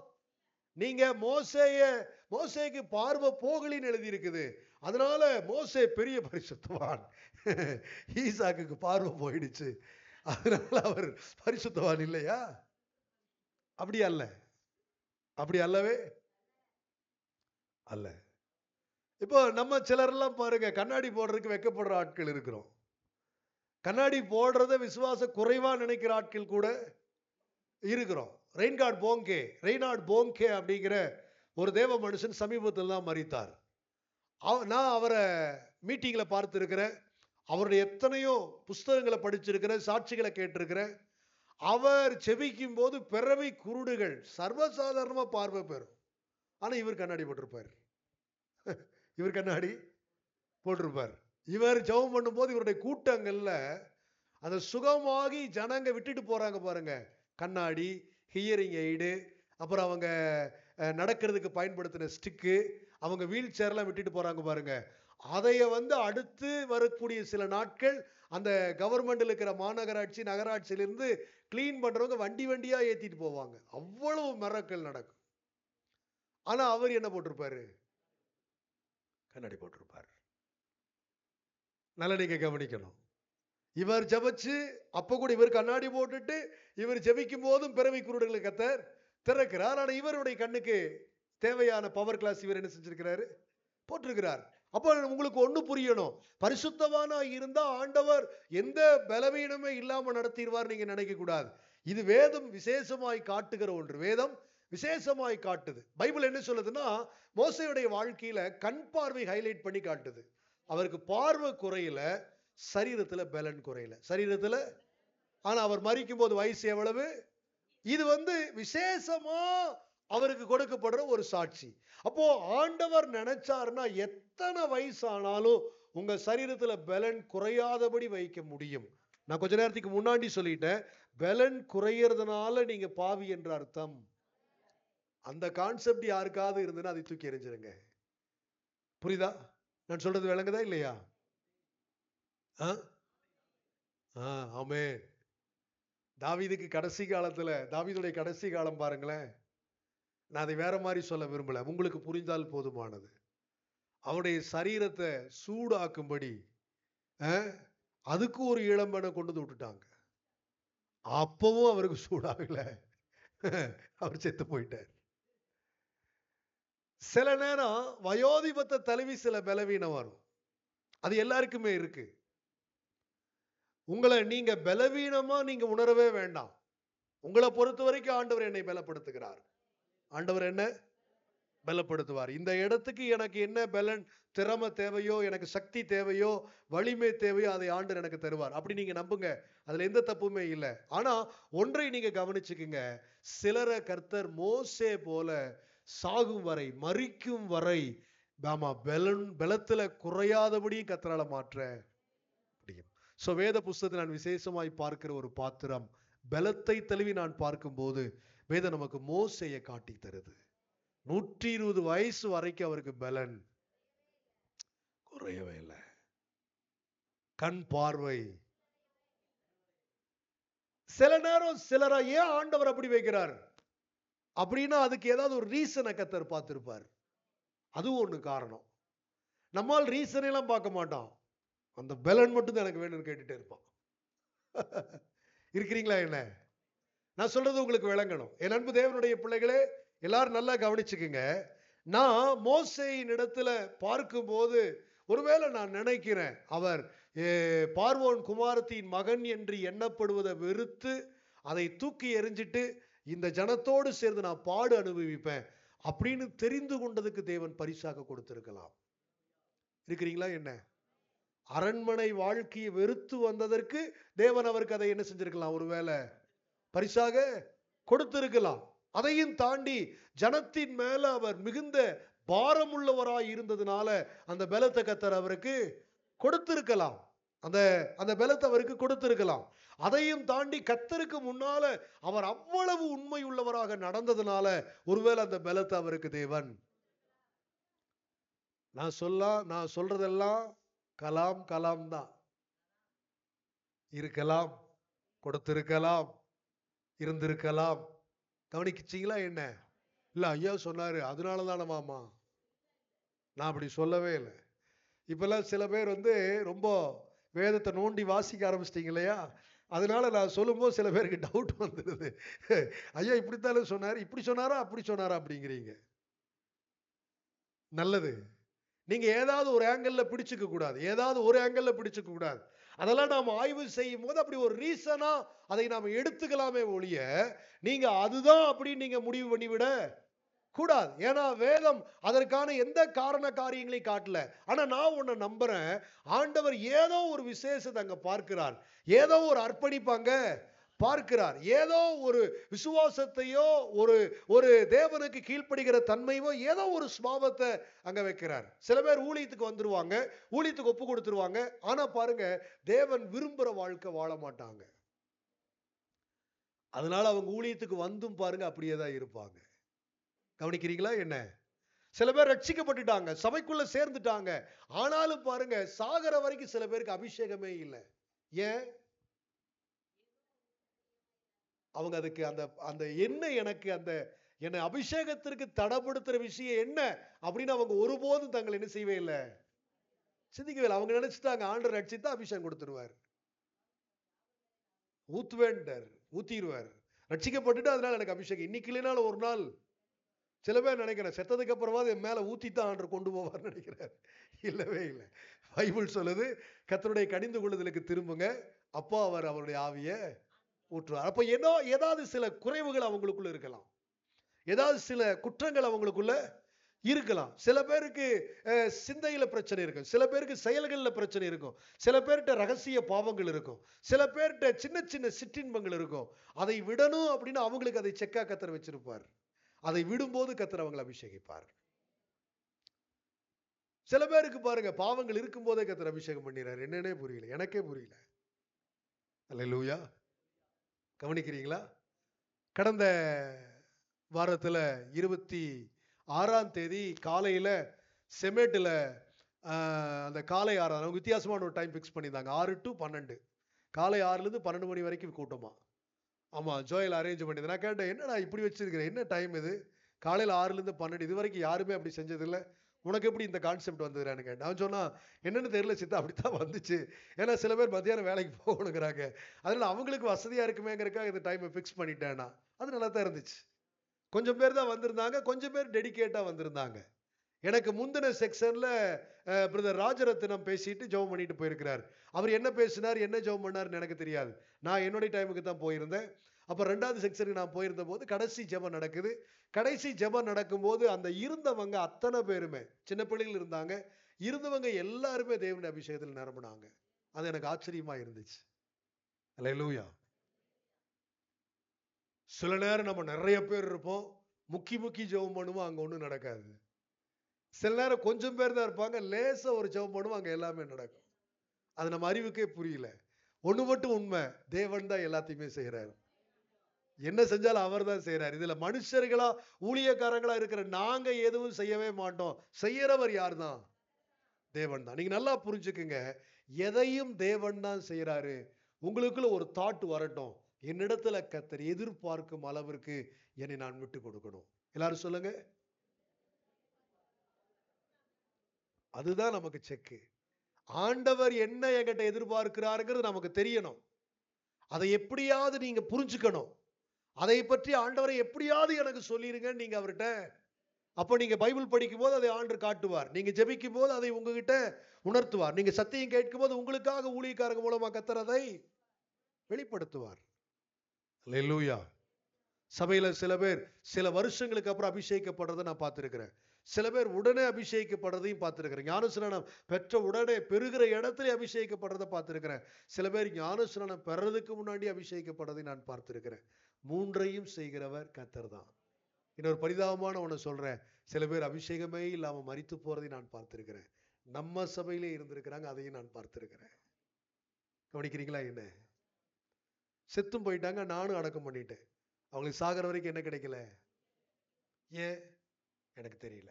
நீங்க மோசேக்கு பார்வை போகலின்னு எழுதியிருக்குது, அதனால மோசே பெரிய பரிசுத்தவான். ஈசாக்கு பார்வை போயிடுச்சு, அதனால அவர் பரிசுத்தவான் இல்லையா? அப்படி அல்ல, அப்படி அல்லவே அல்ல. இப்போ நம்ம சிலரெல்லாம் பாருங்க, கண்ணாடி போடுறதுக்கு வெக்கப்படுற ஆட்கள் இருக்கிறோம். கண்ணாடி போடுறத விசுவாச குறைவாக நினைக்கிற ஆட்கள் கூட இருக்கிறோம். ரெய்னார்ட் போங்கே அப்படிங்கிற ஒரு தேவ மனுஷன் சமீபத்தில் தான் மரித்தார். நான் அவரை மீட்டிங்கில் பார்த்துருக்கிறேன். அவருடைய எத்தனையோ புஸ்தகங்களை படிச்சிருக்கிறேன், சாட்சிகளை கேட்டிருக்கிறேன். அவர் செபிக்கும் போது பிறவி குருடுகள் சர்வசாதாரணமாக பார்வை பெறும். ஆனால் இவர் கண்ணாடி போட்டிருப்பார், இவர் கண்ணாடி போட்டிருப்பார். இவர் ஜெபம் பண்ணும்போது இவருடைய கூட்டங்கள்ல அந்த சுகமாகி ஜனங்க விட்டுட்டு போறாங்க பாருங்க. கண்ணாடி, ஹியரிங் எய்டு, அப்புறம் அவங்க நடக்கிறதுக்கு பயன்படுத்தின ஸ்டிக்கு, அவங்க வீல் சேர்லாம் விட்டுட்டு போறாங்க பாருங்க. அதைய அடுத்து வரக்கூடிய சில நாட்கள் அந்த கவர்மெண்ட்ல இருக்கிற மாநகராட்சி நகராட்சியிலிருந்து கிளீன் பண்றவங்க வண்டியா ஏத்திட்டு போவாங்க. அவ்வளவு மிரக்கல் நடக்கும். ஆனா அவர் என்ன போட்டிருப்பாரு? கண்ணாடி போட்டிருப்பாரு. நல்லா நீங்க கவனிக்கணும். இவர் ஜபிச்சு அப்ப கூட இவர் கண்ணாடி போட்டுட்டு இவர் ஜபிக்கும் போதும் பிறவி குருடர்களுக்கு கத்தர் திறக்கிறார். ஆனால் இவருடைய கண்ணுக்கு தேவையான பவர் கிளாஸ் இவர் என்ன செஞ்சிருக்கிறாரு, போட்டிருக்கிறார். அப்போ உங்களுக்கு ஒண்ணு புரியணும், பரிசுத்தவானா இருந்தா ஆண்டவர் எந்த பலவீனமே இல்லாம நடத்திடுவார் நீங்க நினைக்க கூடாது. இது வேதம் விசேஷமாய் காட்டுகிற ஒன்று, வேதம் விசேஷமாய் காட்டுது. பைபிள் என்ன சொல்லுதுன்னா மோசையுடைய வாழ்க்கையில கண் பார்வை ஹைலைட் பண்ணி காட்டுது. அவருக்கு பார்வை குறையில, சரீரத்துல பலன் குறையில, சரீரத்துல. ஆனா அவர் மரிக்கும் போது வயசு எவ்வளவு? இது விசேஷமா அவருக்கு கொடுக்கப்படுற ஒரு சாட்சி. அப்போ ஆண்டவர் நினைச்சாருன்னா எத்தனை வயசானாலும் உங்க சரீரத்துல பலன் குறையாதபடி வைக்க முடியும். நான் கொஞ்ச நேரத்துக்கு முன்னாடி சொல்லிட்டேன், பலன் குறையறதுனால நீங்க பாவி என்ற அர்த்தம். அந்த கான்செப்ட் யாருக்காவது இருந்ததுன்னா அதை தூக்கி எறிஞ்சிருங்க. புரியுதா? நான் சொல்றது விளங்குதா இல்லையா? ஆமே. தாவீதுக்கு கடைசி காலத்துல, தாவீதுடைய கடைசி காலம் பாருங்களேன். நான் அதை வேற மாதிரி சொல்ல விரும்பல, உங்களுக்கு புரிந்தால் போதுமானது. அவருடைய சரீரத்தை சூடாக்கும்படி அதுக்கு ஒரு இளம்பனை கொண்டு வந்து விட்டுட்டாங்க. அப்பவும் அவருக்கு சூடாகல, அவர் செத்து போயிட்டார். சில நேரம் வயோதிபத்தை தழுவி சில பலவீனம் வரும், அது எல்லாருக்குமே இருக்கு. உங்களை நீங்க பலவீனமா நீங்க உணரவே வேண்டாம். உங்களை பொறுத்த வரைக்கும் ஆண்டவர் என்னை பலப்படுத்துகிறார், ஆண்டவர் என்ன பலப்படுத்துவார். இந்த இடத்துக்கு எனக்கு என்ன பலன், திறமை தேவையோ, எனக்கு சக்தி தேவையோ, வலிமை தேவையோ, அதை ஆண்டவர் எனக்கு தருவார். அப்படி நீங்க நம்புங்க, அதுல எந்த தப்புமே இல்லை. ஆனா ஒன்றை நீங்க கவனிச்சுக்குங்க, சிலரை கர்த்தர் மோசே போல சாகும் வரை, மரிக்கும் வரை பலத்துல குறையாதபடி கர்த்தரால மாற்ற முடியும். சோ வேத புஸ்தகத்தை நான் விசேஷமாய் பார்க்கிற ஒரு பாத்திரம். பலத்தை தழுவி நான் பார்க்கும் போது வேதம் நமக்கு மோசேயை காட்டி தருது. 120 வயசு வரைக்கும் அவருக்கு பலன் குறையவே இல்லை. கண் பார்வை சில நேரம் சிலரா ஏன் ஆண்டவர் அப்படி வைக்கிறார் அப்படின்னா அதுக்கு ஏதாவது ஒரு ரீசனை கத்தர் பார்த்திருப்பார். அதுவும் ஒண்ணு காரணம். நம்மால் ரீசன் எல்லாம் பார்க்க மாட்டோம், அந்த பலன் மட்டும் தான் எனக்கு வேணும்னு கேட்டுட்டே இருப்பான். இருக்கிறீங்களா என்ன? நான் சொல்றது உங்களுக்கு விளங்கணும். என் அன்பு தேவனுடைய பிள்ளைகளே, எல்லாரும் நல்லா கவனிச்சுக்குங்க. நான் மோசேயின் இடத்துல பார்க்கும்போது ஒருவேளை நான் நினைக்கிறேன், அவர் பார்வோன் குமாரத்தின் மகன் என்று எண்ணப்படுவதை வெறுத்து அதை தூக்கி எறிஞ்சிட்டு இந்த ஜனத்தோடு சேர்ந்து நான் பாடு அனுபவிப்பேன் அப்படின்னு தெரிந்து கொண்டதுக்கு தேவன் பரிசாக கொடுத்திருக்கலாம். இருக்கிறீங்களா என்ன? அரண்மனை வாழ்க்கையை வெறுத்து வந்ததற்கு தேவன் அவருக்கு அதை என்ன செஞ்சிருக்கலாம், ஒருவேளை பரிசாக கொடுத்திருக்கலாம். அதையும் தாண்டி ஜனத்தின் மேல அவர் மிகுந்த பாரம் உள்ளவராய் இருந்ததுனால அந்த பலத்தை கத்தர் அவருக்கு கொடுத்திருக்கலாம், அந்த அந்த பலத்தை அவருக்கு கொடுத்திருக்கலாம். அதையும் தாண்டி கத்தருக்கு முன்னால அவர் அவ்வளவு உண்மை உள்ளவராக நடந்ததுனால ஒருவேளை அந்த பலத்தை அவருக்கு தேவன். நான் சொல்றதெல்லாம் கலாம் கலாம் தான் இருக்கலாம், கொடுத்திருக்கலாம், இருந்திருக்கலாம். கவனிக்கிச்சிங்களா என்ன? இல்லை ஐயா சொன்னாரு அதனால தானே மாமா, நான் அப்படி சொல்லவே இல்லை. இப்பெல்லாம் சில பேர் ரொம்ப வேதத்தை நோண்டி வாசிக்க ஆரம்பிச்சிட்டிங்க இல்லையா, அதனால நான் சொல்லும்போது சில பேருக்கு டவுட் வந்துடுது. ஐயா இப்படித்தானே சொன்னாரு, இப்படி சொன்னாரா, அப்படி சொன்னாரா அப்படிங்கிறீங்க. நல்லது, நீங்க ஏதாவது ஒரு ஆங்கிள் பிடிச்சுக்க கூடாது, ஏதாவது ஒரு ஆங்கிள் பிடிச்சுக்க கூடாது. அதெல்லாம் நாம் ஆய்வு செய்யும் போது அப்படி ஒரு ரீசனா அதை நாம் எடுத்துக்கலாமே ஒழிய நீங்க அதுதான் அப்படின்னு நீங்க முடிவு பண்ணிவிட கூடாது. ஏன்னா வேதம் அதற்கான எந்த காரண காரியங்களையும் காட்டல. ஆனா நான் உன்னை நம்புறேன், ஆண்டவர் ஏதோ ஒரு விசேஷத்தை அங்க பார்க்கிறார், ஏதோ ஒரு அர்ப்பணிப்பாங்க பார்க்கிறார், ஏதோ ஒரு விசுவாசத்தையோ ஒரு ஒரு தேவனுக்கு கீழ்ப்படுகிற தன்மையோ ஏதோ ஒரு ஸ்வாபத்தை அங்க வைக்கிறார். சில பேர் ஊழியத்துக்கு வந்துருவாங்க, ஊழியத்துக்கு ஒப்பு கொடுத்துருவாங்க, ஆனா பாருங்க தேவன் விரும்புற வாழ்க்கை வாழ மாட்டாங்க. அதனால அவங்க ஊழியத்துக்கு வந்தும் பாருங்க அப்படியே தான் இருப்பாங்க. கவனிக்கிறீங்களா என்ன? சில பேர் ரட்சிக்கப்பட்டுட்டாங்க, சபைக்குள்ள சேர்ந்துட்டாங்க, ஆனாலும் பாருங்க சாகர வரைக்கும் சில பேருக்கு அபிஷேகமே இல்லை. ஏன்? அவங்க அதுக்கு அந்த அந்த என்ன எனக்கு அந்த என்னை அபிஷேகத்திற்கு தடைப்படுத்துற விஷயம் என்ன அப்படின்னு அவங்க ஒருபோதும் தங்களை என்ன செய்யவே இல்லை, சிந்திக்கவே இல்லை. அவங்க நினைச்சுட்டாங்க ஆண்டவர் ரட்சித்தா அபிஷேகம் கொடுத்துருவார், ஊத்துவேண்டார், ஊத்திடுவார், ரட்சிக்கப்பட்டுட்டு அதனால எனக்கு அபிஷேகம். இன்னைக்கு இல்லைனாலும் ஒரு நாள் சில பேர் நினைக்கிறேன் செத்ததுக்கு அப்புறமாவது என் மேலே ஊற்றித்தான் ஆண்டவர் கொண்டு போவார்னு நினைக்கிறார். இல்லவே இல்லை. பைபிள் சொல்லுது கர்த்தருடைய கடிந்து கொள்ளுதலுக்கு திரும்புங்க, அப்பா அவர் அவருடைய ஆவியை ஊற்றுவார். அப்போ ஏதாவது சில குறைவுகள் அவங்களுக்குள்ள இருக்கலாம், ஏதாவது சில குற்றங்கள் அவங்களுக்குள்ள இருக்கலாம். சில பேருக்கு சிந்தையில் பிரச்சனை இருக்கும், சில பேருக்கு செயல்களில் பிரச்சனை இருக்கும், சில பேர்கிட்ட ரகசிய பாவங்கள் இருக்கும், சில பேர்கிட்ட சின்ன சின்ன சிற்றின்பங்கள் இருக்கும். அதை விடணும் அப்படின்னு அவங்களுக்கு அதை செக்கா கத்தர் வச்சிருப்பார். அதை விடும்போது கத்தர் அவங்களை அபிஷேகிப்பார். சில பேருக்கு பாருங்க பாவங்கள் இருக்கும் போதே கத்தர் அபிஷேகம் பண்ணிடுறாரு. என்னன்னே புரியல, எனக்கே புரியல. அல்லேலூயா. கவனிக்கிறீங்களா? கடந்த வாரத்தில் 26ஆம் தேதி காலையில் செமேட்டில் அந்த காலை 6 அவங்க வித்தியாசமான ஒரு டைம் ஃபிக்ஸ் பண்ணியிருந்தாங்க. 6 to 12 காலை 6லேருந்து 12 மணி வரைக்கும் கூட்டமாக. ஆமாம், ஜோயல் அரேஞ்ச் பண்ணியிருந்தேன். நான் கேட்டேன், என்னடா இப்படி வச்சுருக்கிறேன், என்ன டைம் இது? காலையில் 6லேருந்து 12 இது வரைக்கும் யாருமே அப்படி செஞ்சதில்லை, உனக்கு எப்படி இந்த கான்செப்ட் வந்ததுறான்னு கேட்டேன். அவன் சொன்னால், என்னென்னு தெரியல சித்தா, அப்படித்தான் வந்துச்சு. ஏன்னா சில பேர் மத்தியானம் வேலைக்கு போகணுங்கிறாங்க, அதனால் அவங்களுக்கு வசதியாக இருக்குமேங்கிறக்காக இந்த டைமை ஃபிக்ஸ் பண்ணிட்டேன்னா அது நல்லா தான் இருந்துச்சு. கொஞ்சம் பேர் தான் வந்திருந்தாங்க, கொஞ்சம் பேர் டெடிக்கேட்டாக வந்திருந்தாங்க. எனக்கு முந்தின செக்ஷனில் பிரதர் ராஜரத்தினம் பேசிட்டு ஜெபம் பண்ணிட்டு போயிருக்கிறார். அவர் என்ன பேசினார், என்ன ஜெபம் பண்ணார்னு எனக்கு தெரியாது. நான் என்னுடைய டைமுக்கு தான் போயிருந்தேன். அப்போ 2வது செக்ஷனுக்கு நான் போயிருந்த போது கடைசி ஜெபம் நடக்குது. கடைசி ஜெபம் நடக்கும்போது அந்த இருந்தவங்க அத்தனை பேருமே சின்ன பிள்ளைகள் இருந்தாங்க, இருந்தவங்க எல்லாருமே தேவனுடைய அபிஷேகத்தில் நிரம்பினாங்க. அது எனக்கு ஆச்சரியமாக இருந்துச்சு. அல்லேலூயா. சில நேரம் நம்ம நிறைய பேர் இருப்போம், முக்கி ஜெபம் பண்ணுவோம், அங்கே ஒன்றும் நடக்காது. சில நேரம் கொஞ்சம் பேர் தான் இருப்பாங்க, லேசாக ஒரு ஜெபம் பண்ணுவோம், அங்கே எல்லாமே நடக்கும். அது நம்ம அறிவுக்கே புரியல. ஒன்று மட்டும் உண்மை, தேவன் தான் எல்லாத்தையுமே செய்கிறாரு. என்ன செஞ்சாலும் அவர் தான் செய்கிறார். இதில் மனுஷர்களா ஊழியக்காரங்களா இருக்கிற நாங்கள் எதுவும் செய்யவே மாட்டோம். செய்யறவர் யார் தான்? தேவன் தான். நீங்கள் நல்லா புரிஞ்சுக்குங்க, எதையும் தேவன் தான் செய்கிறாரு. உங்களுக்குள்ள ஒரு தாட் வரட்டும், என்னிடத்துல கத்தர் எதிர்பார்க்கும் அளவிற்கு என்னை நான் விட்டு கொடுக்கணும். எல்லாரும் சொல்லுங்க. அதுதான் நமக்கு செக்கு. ஆண்டவர் என்ன என்கிட்ட எதிர்பார்க்கிறாருங்கிறது நமக்கு தெரியணும். அதை எப்படியாவது நீங்க புரிஞ்சுக்கணும். அதை பற்றி ஆண்டவரை எப்படியாவது எனக்கு சொல்லிருங்கன்னு நீங்க அவர்கிட்ட, அப்போ நீங்க பைபிள் படிக்கும் போது அதை ஆண்டவர் காட்டுவார், நீங்க ஜெபிக்கும் போது அதை உங்ககிட்ட உணர்த்துவார், நீங்க சத்தியம் கேட்கும் போது உங்களுக்காக ஊழியக்காரங்க மூலமா கத்தர் அதை வெளிப்படுத்துவார். அல்லேலூயா. சபையில சில பேர் சில வருஷங்களுக்கு அப்புறம் அபிஷேகப்படுறதை நான் பார்த்துருக்கிறேன். சில பேர் உடனே அபிஷேகப்படுறதையும் பார்த்துருக்கிறேன். ஞானஸ்நானம் பெற்ற உடனே பெறுகிற இடத்துல அபிஷேகப்படுறதை பார்த்துருக்கிறேன். சில பேர் ஞானஸ்நானம் பெறதுக்கு முன்னாடி அபிஷேகப்படுறதை நான் பார்த்துருக்கிறேன். 3ஐயும் செய்கிறவர் கர்த்தர் தான். இன்னொரு பரிதாபமான ஒன்று சொல்றேன், சில பேர் அபிஷேகமே இல்லாமல் மரித்து போறதை நான் பார்த்துருக்கிறேன். நம்ம சபையிலே இருந்திருக்கிறாங்க, அதையும் நான் பார்த்துருக்கிறேன். கவனிக்கிறீங்களா? என்ன செத்தும் போயிட்டாங்க, நானும் அடக்கம் பண்ணிட்டேன். அவங்களுக்கு சாகிற வரைக்கும் என்ன கிடைக்கல? ஏன் எனக்கு தெரியல,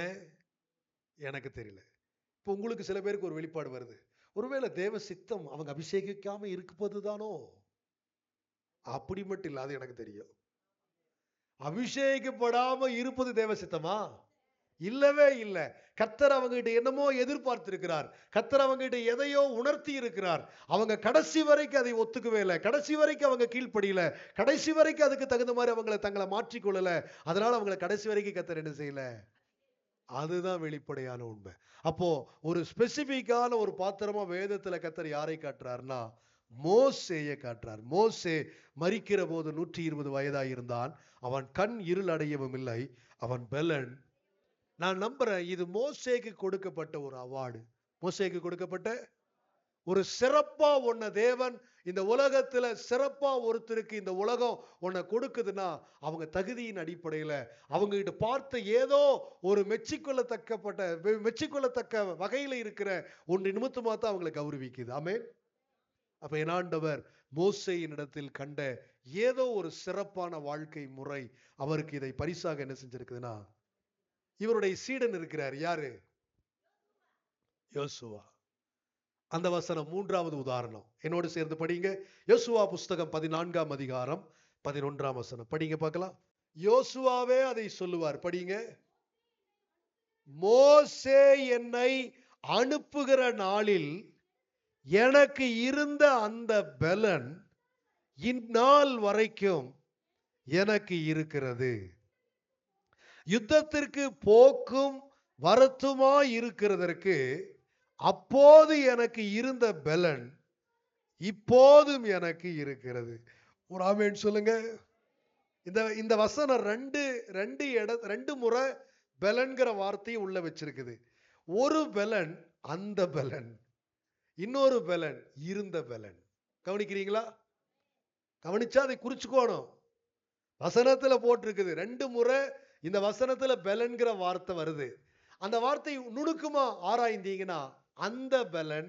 ஏன் எனக்கு தெரியல. இப்போ உங்களுக்கு சில பேருக்கு ஒரு வெளிப்பாடு வருது, ஒருவேளை தேவ சித்தம் அவங்க அபிஷேகிக்காம இருக்கும்போது தானோ. அப்படி மட்டும் இல்லாது எனக்கு தெரியும், அபிஷேகப்படாம இருப்பது தேவ சித்தமா? இல்லவே இல்லை. கர்த்தர் அவங்ககிட்ட என்னமோ எதிர்பார்த்திருக்கிறார், கர்த்தர் அவங்ககிட்ட எதையோ உணர்த்தி இருக்கிறார். அவங்க கடைசி வரைக்கும் அதை ஒத்துக்கவே இல்லை, கடைசி வரைக்கும் அவங்க கீழ்ப்படியில, கடைசி வரைக்கும் அதுக்கு தகுந்த மாதிரி அவங்கள தங்களை மாற்றிக்கொள்ளல. அதனால அவங்களை கடைசி வரைக்கும் கர்த்தர் என்ன செய்யல. அதுதான் வெளிப்படையான உண்மை. அப்போ ஒரு ஸ்பெசிபிக்கான ஒரு பாத்திரமா வேதத்துல கர்த்தர் யாரை காட்டுறாருன்னா மோசேயை காட்டுறார். மோசே மரிக்கிற போது 120 வயதாக இருந்தான். அவன் கண் இருள் அடையவும் இல்லை, அவன் பலன். நான் நம்புறேன் இது மோசேக்கு கொடுக்கப்பட்ட ஒரு அவார்டு, மோசேக்கு கொடுக்கப்பட்ட ஒரு சிறப்பா. ஒன்ன தேவன் இந்த உலகத்துல சிறப்பா ஒருத்தருக்கு இந்த உலகம் ஒன்ன கொடுக்குதுன்னா அவங்க தகுதியின் அடிப்படையில அவங்க கிட்ட பார்த்த ஏதோ ஒரு மெச்சிக்கொள்ளத்தக்க வகையில இருக்கிற ஒன்று நிமித்தமா தான் அவங்களை கௌரவிக்குது. ஆமென். அப்ப என் ஆண்டவர் மோசேயின் இடத்தில் கண்ட ஏதோ ஒரு சிறப்பான வாழ்க்கை முறை அவருக்கு இதை பரிசாக என்ன செஞ்சிருக்குதுன்னா, இவருடைய சீடன் இருக்கிறார் யாரு? யோசுவா. அந்த வசனம் 3வது உதாரணம் என்னோடு சேர்ந்து படிங்க. யோசுவா புஸ்தகம் 14ஆம் அதிகாரம் 11ஆம் வசனம் படிங்க பார்க்கலாம். யோசுவாவே அதை சொல்லுவார், படிங்க. மோசே என்னை அனுப்புகிற நாளில் எனக்கு இருந்த அந்த பலன் இந்நாள் வரைக்கும் எனக்கு இருக்கிறது. யுத்தத்திற்கு போக்கும் வருத்தமாய் இருக்கிறதற்கு அப்போது எனக்கு இருந்த பலன் இப்போதும் எனக்கு இருக்கிறது. ஒரு ஆமேன் சொல்லுங்க. இந்த வசனம் ரெண்டு முறை பலன்கிற வார்த்தையை உள்ள வச்சிருக்குது. ஒரு பலன் அந்த பலன், இன்னொரு பலன் இருந்த பலன். கவனிக்கிறீங்களா? கவனிச்சா அதை குறிச்சுக்கோணும். வசனத்துல போட்டிருக்குது ரெண்டு முறை. இந்த வசனத்துல பலன்கிற வார்த்தை வருது. அந்த வார்த்தை நுணுக்குமா ஆராய்ந்தீங்கன்னா அந்த பலன்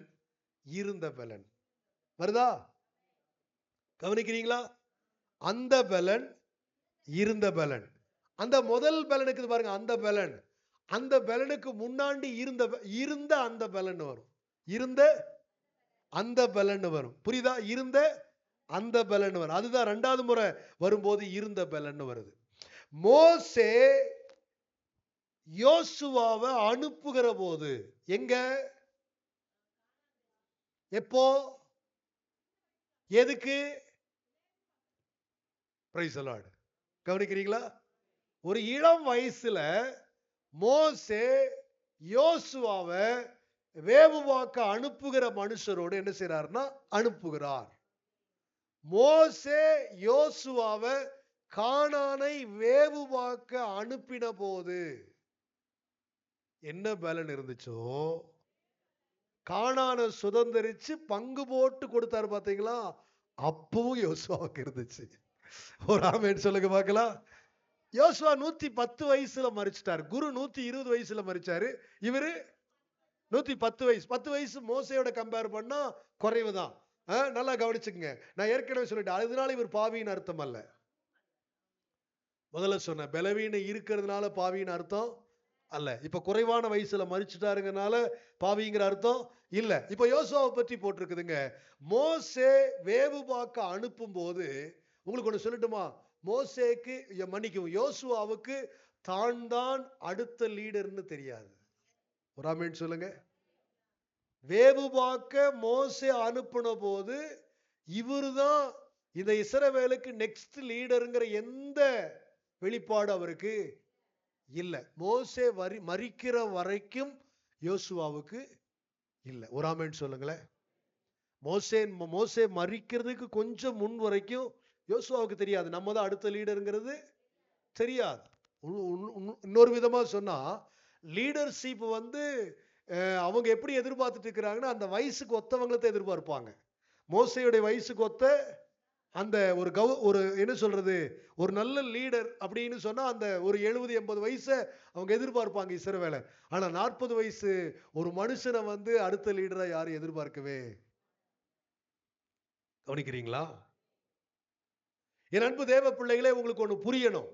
இருந்த பலன் வருதா? கவனிக்கிறீங்களா? அந்த பலன் இருந்த பலன். அந்த முதல் பலனுக்கு பாருங்க, அந்த பலனுக்கு முன்னாடி இருந்த அந்த பலன் வரும். இருந்த அந்த பலன் வரும். புரியுதா? இருந்த அந்த பலன் வரும். அதுதான் ரெண்டாவது முறை வரும்போது இருந்த பலன் வருது. மோசே யோசுவாவை அனுப்புகிற போது எங்க, எப்போ, எதுக்கு? Praise the Lord. கவனிக்கிறீங்களா? ஒரு இளம் வயசுல மோசே யோசுவாவை வேவுவாக்க அனுப்புகிற மனுஷரோடு என்ன செய்யறாருன்னா அனுப்புகிறார். மோசே யோசுவாவை கானானை வேவுவாக்க அனுப்பின போது என்ன பலன் இருந்துச்சோ, கானானை சுதந்தரிச்சு பங்கு போட்டு கொடுத்தாரு. பாத்தீங்களா? அப்பவும் யோசுவாவுக்கு இருந்துச்சு. ஒரு ஆமேன் சொல்லுங்க பாக்கலாம். யோசுவா 110 வயசுல மரிச்சிட்டாரு. குரு 120 வயசுல மரிச்சாரு. இவரு 110 வயசு. 10 வயசு மோசையோட கம்பேர் பண்ணா குறைவுதான். நல்லா கவனிச்சுக்கங்க. நான் ஏற்கனவே சொல்லிட்டேன், அதனால இவர் பாவியின் அர்த்தம் அல்ல. முதல்ல சொன்ன பலவீன இருக்கிறதுனால பாவியின் அர்த்தம் அல்ல. இப்ப குறைவான வயசுல மரிச்சுட்டாருங்கனால பாவிங்கிற அர்த்தம் இல்ல. இப்ப யோசுவாவை பற்றி போட்டிருக்குதுங்க. மோசே வேவு பார்க்க அனுப்பும் போது உங்களுக்கு ஒண்ணு சொல்லட்டுமா? மோசேக்கு மன்னிக்கவும் யோசுவாவுக்கு தான் தான் அடுத்த லீடர்னு தெரியாது. ஒரு ஆமேன் சொல்லுங்க. வேவு பார்க்க மோசே அனுப்பின போது இவருதான் இந்த இஸ்ரவேலுக்கு நெக்ஸ்ட் லீடருங்கிற எந்த வெளிப்பாடு அவருக்கு இல்லை. மோசே மரிக்கிற வரைக்கும் யோசுவாவுக்கு இல்லை. ஒரு ஆமேன் சொல்லுங்களேன். மோசே மரிக்கிறதுக்கு கொஞ்சம் முன் வரைக்கும் யோசுவாவுக்கு தெரியாது நம்ம தான் அடுத்த லீடருங்கிறது தெரியாது. இன்னொரு விதமா சொன்னா, லீடர்ஷிப் அவங்க எப்படி எதிர்பார்த்துட்டு இருக்கிறாங்கன்னா அந்த வயசுக்கு ஒத்தவங்களை தான் எதிர்பார்ப்பாங்க. மோசையுடைய வயசுக்கு ஒத்த அந்த ஒரு என்ன சொல்றது, ஒரு நல்ல லீடர் அப்படின்னு சொன்னா அந்த ஒரு 70-80 வயசை அவங்க எதிர்பார்ப்பாங்க இஸ்ரவேல. ஆனா 40 வயசு ஒரு மனுஷனை அடுத்த லீடரா யாரும் எதிர்பார்க்கவே. கவனிக்கிறீங்களா? என் அன்பு தேவ பிள்ளைகளே, உங்களுக்கு ஒண்ணு புரியணும்.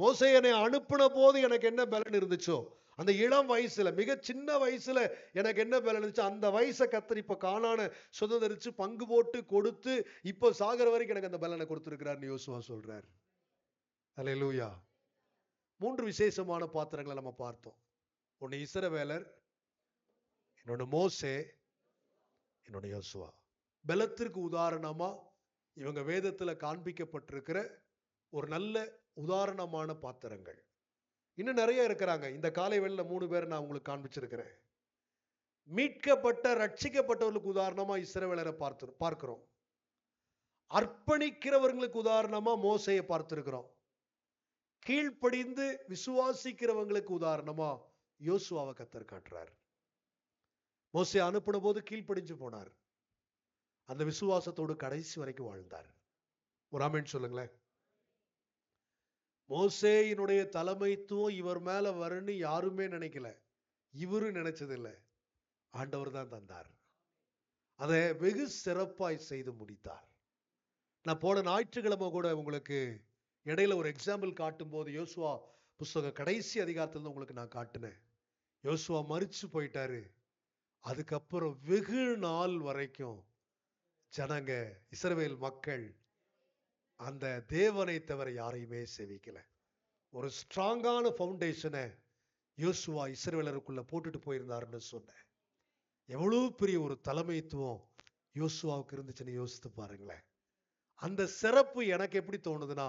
மோசே என்னை அனுப்பின போது எனக்கு என்ன பலன் இருந்துச்சோ, அந்த இளம் வயசுல மிக சின்ன வயசுல எனக்கு என்ன பலன் இருந்துச்சோ, அந்த வயசை கத்தர் இப்ப கானானை சுதந்தரிச்சு பங்கு போட்டு கொடுத்து இப்போ சாகர வரைக்கும் எனக்கு அந்த பலனை கொடுத்திருக்கிறார் யோசுவா சொல்றார். அல்லேலூயா. 3 விசேஷமான பாத்திரங்களை நம்ம பார்த்தோம். ஒன்னு இஸ்ரவேலர், இன்னொன்னு மோசே, இன்னொன்னு யோசுவா. பலத்திற்கு உதாரணமா இவங்க வேதத்துல காண்பிக்கப்பட்டிருக்கிற ஒரு நல்ல உதாரணமான பாத்திரங்கள். இன்னும் நிறைய இருக்கிறாங்க. இந்த காலை வேளையில 3 பேரை நான் உங்களுக்கு காண்பிச்சிருக்கிறேன். மீட்கப்பட்ட ரட்சிக்கப்பட்டவர்களுக்கு உதாரணமா இஸ்ரவேலரை பார்க்கிறோம். அர்ப்பணிக்கிறவர்களுக்கு உதாரணமா மோசையை பார்த்திருக்கிறோம். கீழ்ப்படிந்து விசுவாசிக்கிறவங்களுக்கு உதாரணமா யோசுவாவை கத்தர் காட்டுறார். மோசை அனுப்பின போது கீழ்ப்படிஞ்சு போனார். அந்த விசுவாசத்தோடு கடைசி வரைக்கும் வாழ்ந்தார். ஒரு ஆமேன் சொல்லுங்களேன். மோசேயினுடைய தலைமைத்துவம் இவர் மேல வருன்னு யாருமே நினைக்கல. இவரு நினைச்சதில்லை. ஆண்டவர் தான் தந்தார். அதை வெகு சிறப்பாய் செய்து முடித்தார். நான் போன ஞாயிற்றுக்கிழமை கூட உங்களுக்கு இடையில ஒரு எக்ஸாம்பிள் காட்டும் போது யோசுவா புஸ்தகம் கடைசி அதிகாரத்திலிருந்து உங்களுக்கு நான் காட்டினேன். யோசுவா மரிச்சு போயிட்டாரு. அதுக்கப்புறம் வெகு நாள் வரைக்கும் ஜனங்க, இஸ்ரவேல் மக்கள் அந்த தேவனை தவிர யாரையுமே சேவிக்கல. ஒரு ஸ்ட்ராங்கான ஃபவுண்டேஷனை யோசுவா இஸ்ரவேலருக்குள்ள போட்டுட்டு போயிருந்தாருன்னு சொன்னேன். எவ்வளவு பெரிய ஒரு தலைமைத்துவம் யோசுவாவுக்கு இருந்துச்சுன்னு யோசித்து பாருங்களேன். அந்த சிறப்பு எனக்கு எப்படி தோணுதுன்னா,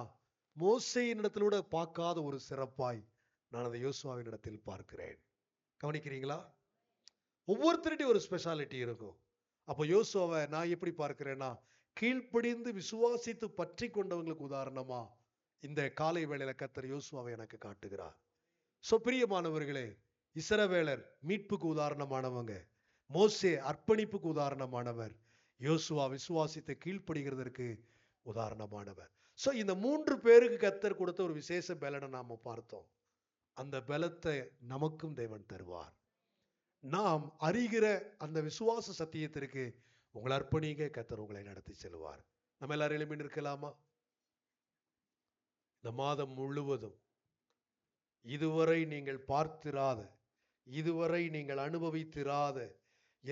மோசேயின் இடத்துல கூட பார்க்காத ஒரு சிறப்பாய் நான் அந்த யோசுவாவின் இடத்தில் பார்க்கிறேன். கவனிக்கிறீங்களா? ஒவ்வொருத்தருடைய ஒரு ஸ்பெஷாலிட்டி இருக்கும். அப்போ யோசுவாவை நான் எப்படி பார்க்கிறேன்னா, கீழ்ப்படிந்து விசுவாசித்து பற்றி கொண்டவங்களுக்கு உதாரணமா இந்த காலை வேளையில கர்த்தர் யோசுவாவை எனக்கு காட்டுகிறார். சோ பிரியமானவர்களே, இஸ்ரவேலர் மீட்புக்கு உதாரணமானவங்க, மோசே அர்ப்பணிப்புக்கு உதாரணமானவர், யோசுவா விசுவாசித்து கீழ்ப்படுகிறதற்கு உதாரணமானவர். சோ இந்த மூன்று பேருக்கு கர்த்தர் கொடுத்த ஒரு விசேஷ பலனை நாம பார்த்தோம். அந்த பலத்தை நமக்கும் தேவன் தருவார். நாம் அறிகிற அந்த விசுவாச சத்தியத்திற்கு உங்களை அர்ப்பணிக்க கர்த்தர் உங்களை நடத்தி செல்வார். நம்ம எல்லாரும் எழுப்பின்னு இருக்கலாமா? இந்த மாதம் முழுவதும் இதுவரை நீங்கள் பார்த்திராத, இதுவரை நீங்கள் அனுபவித்திராத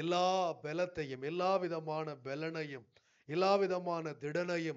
எல்லா பலத்தையும், எல்லா விதமான பலனையும், எல்லா விதமான திடனையும்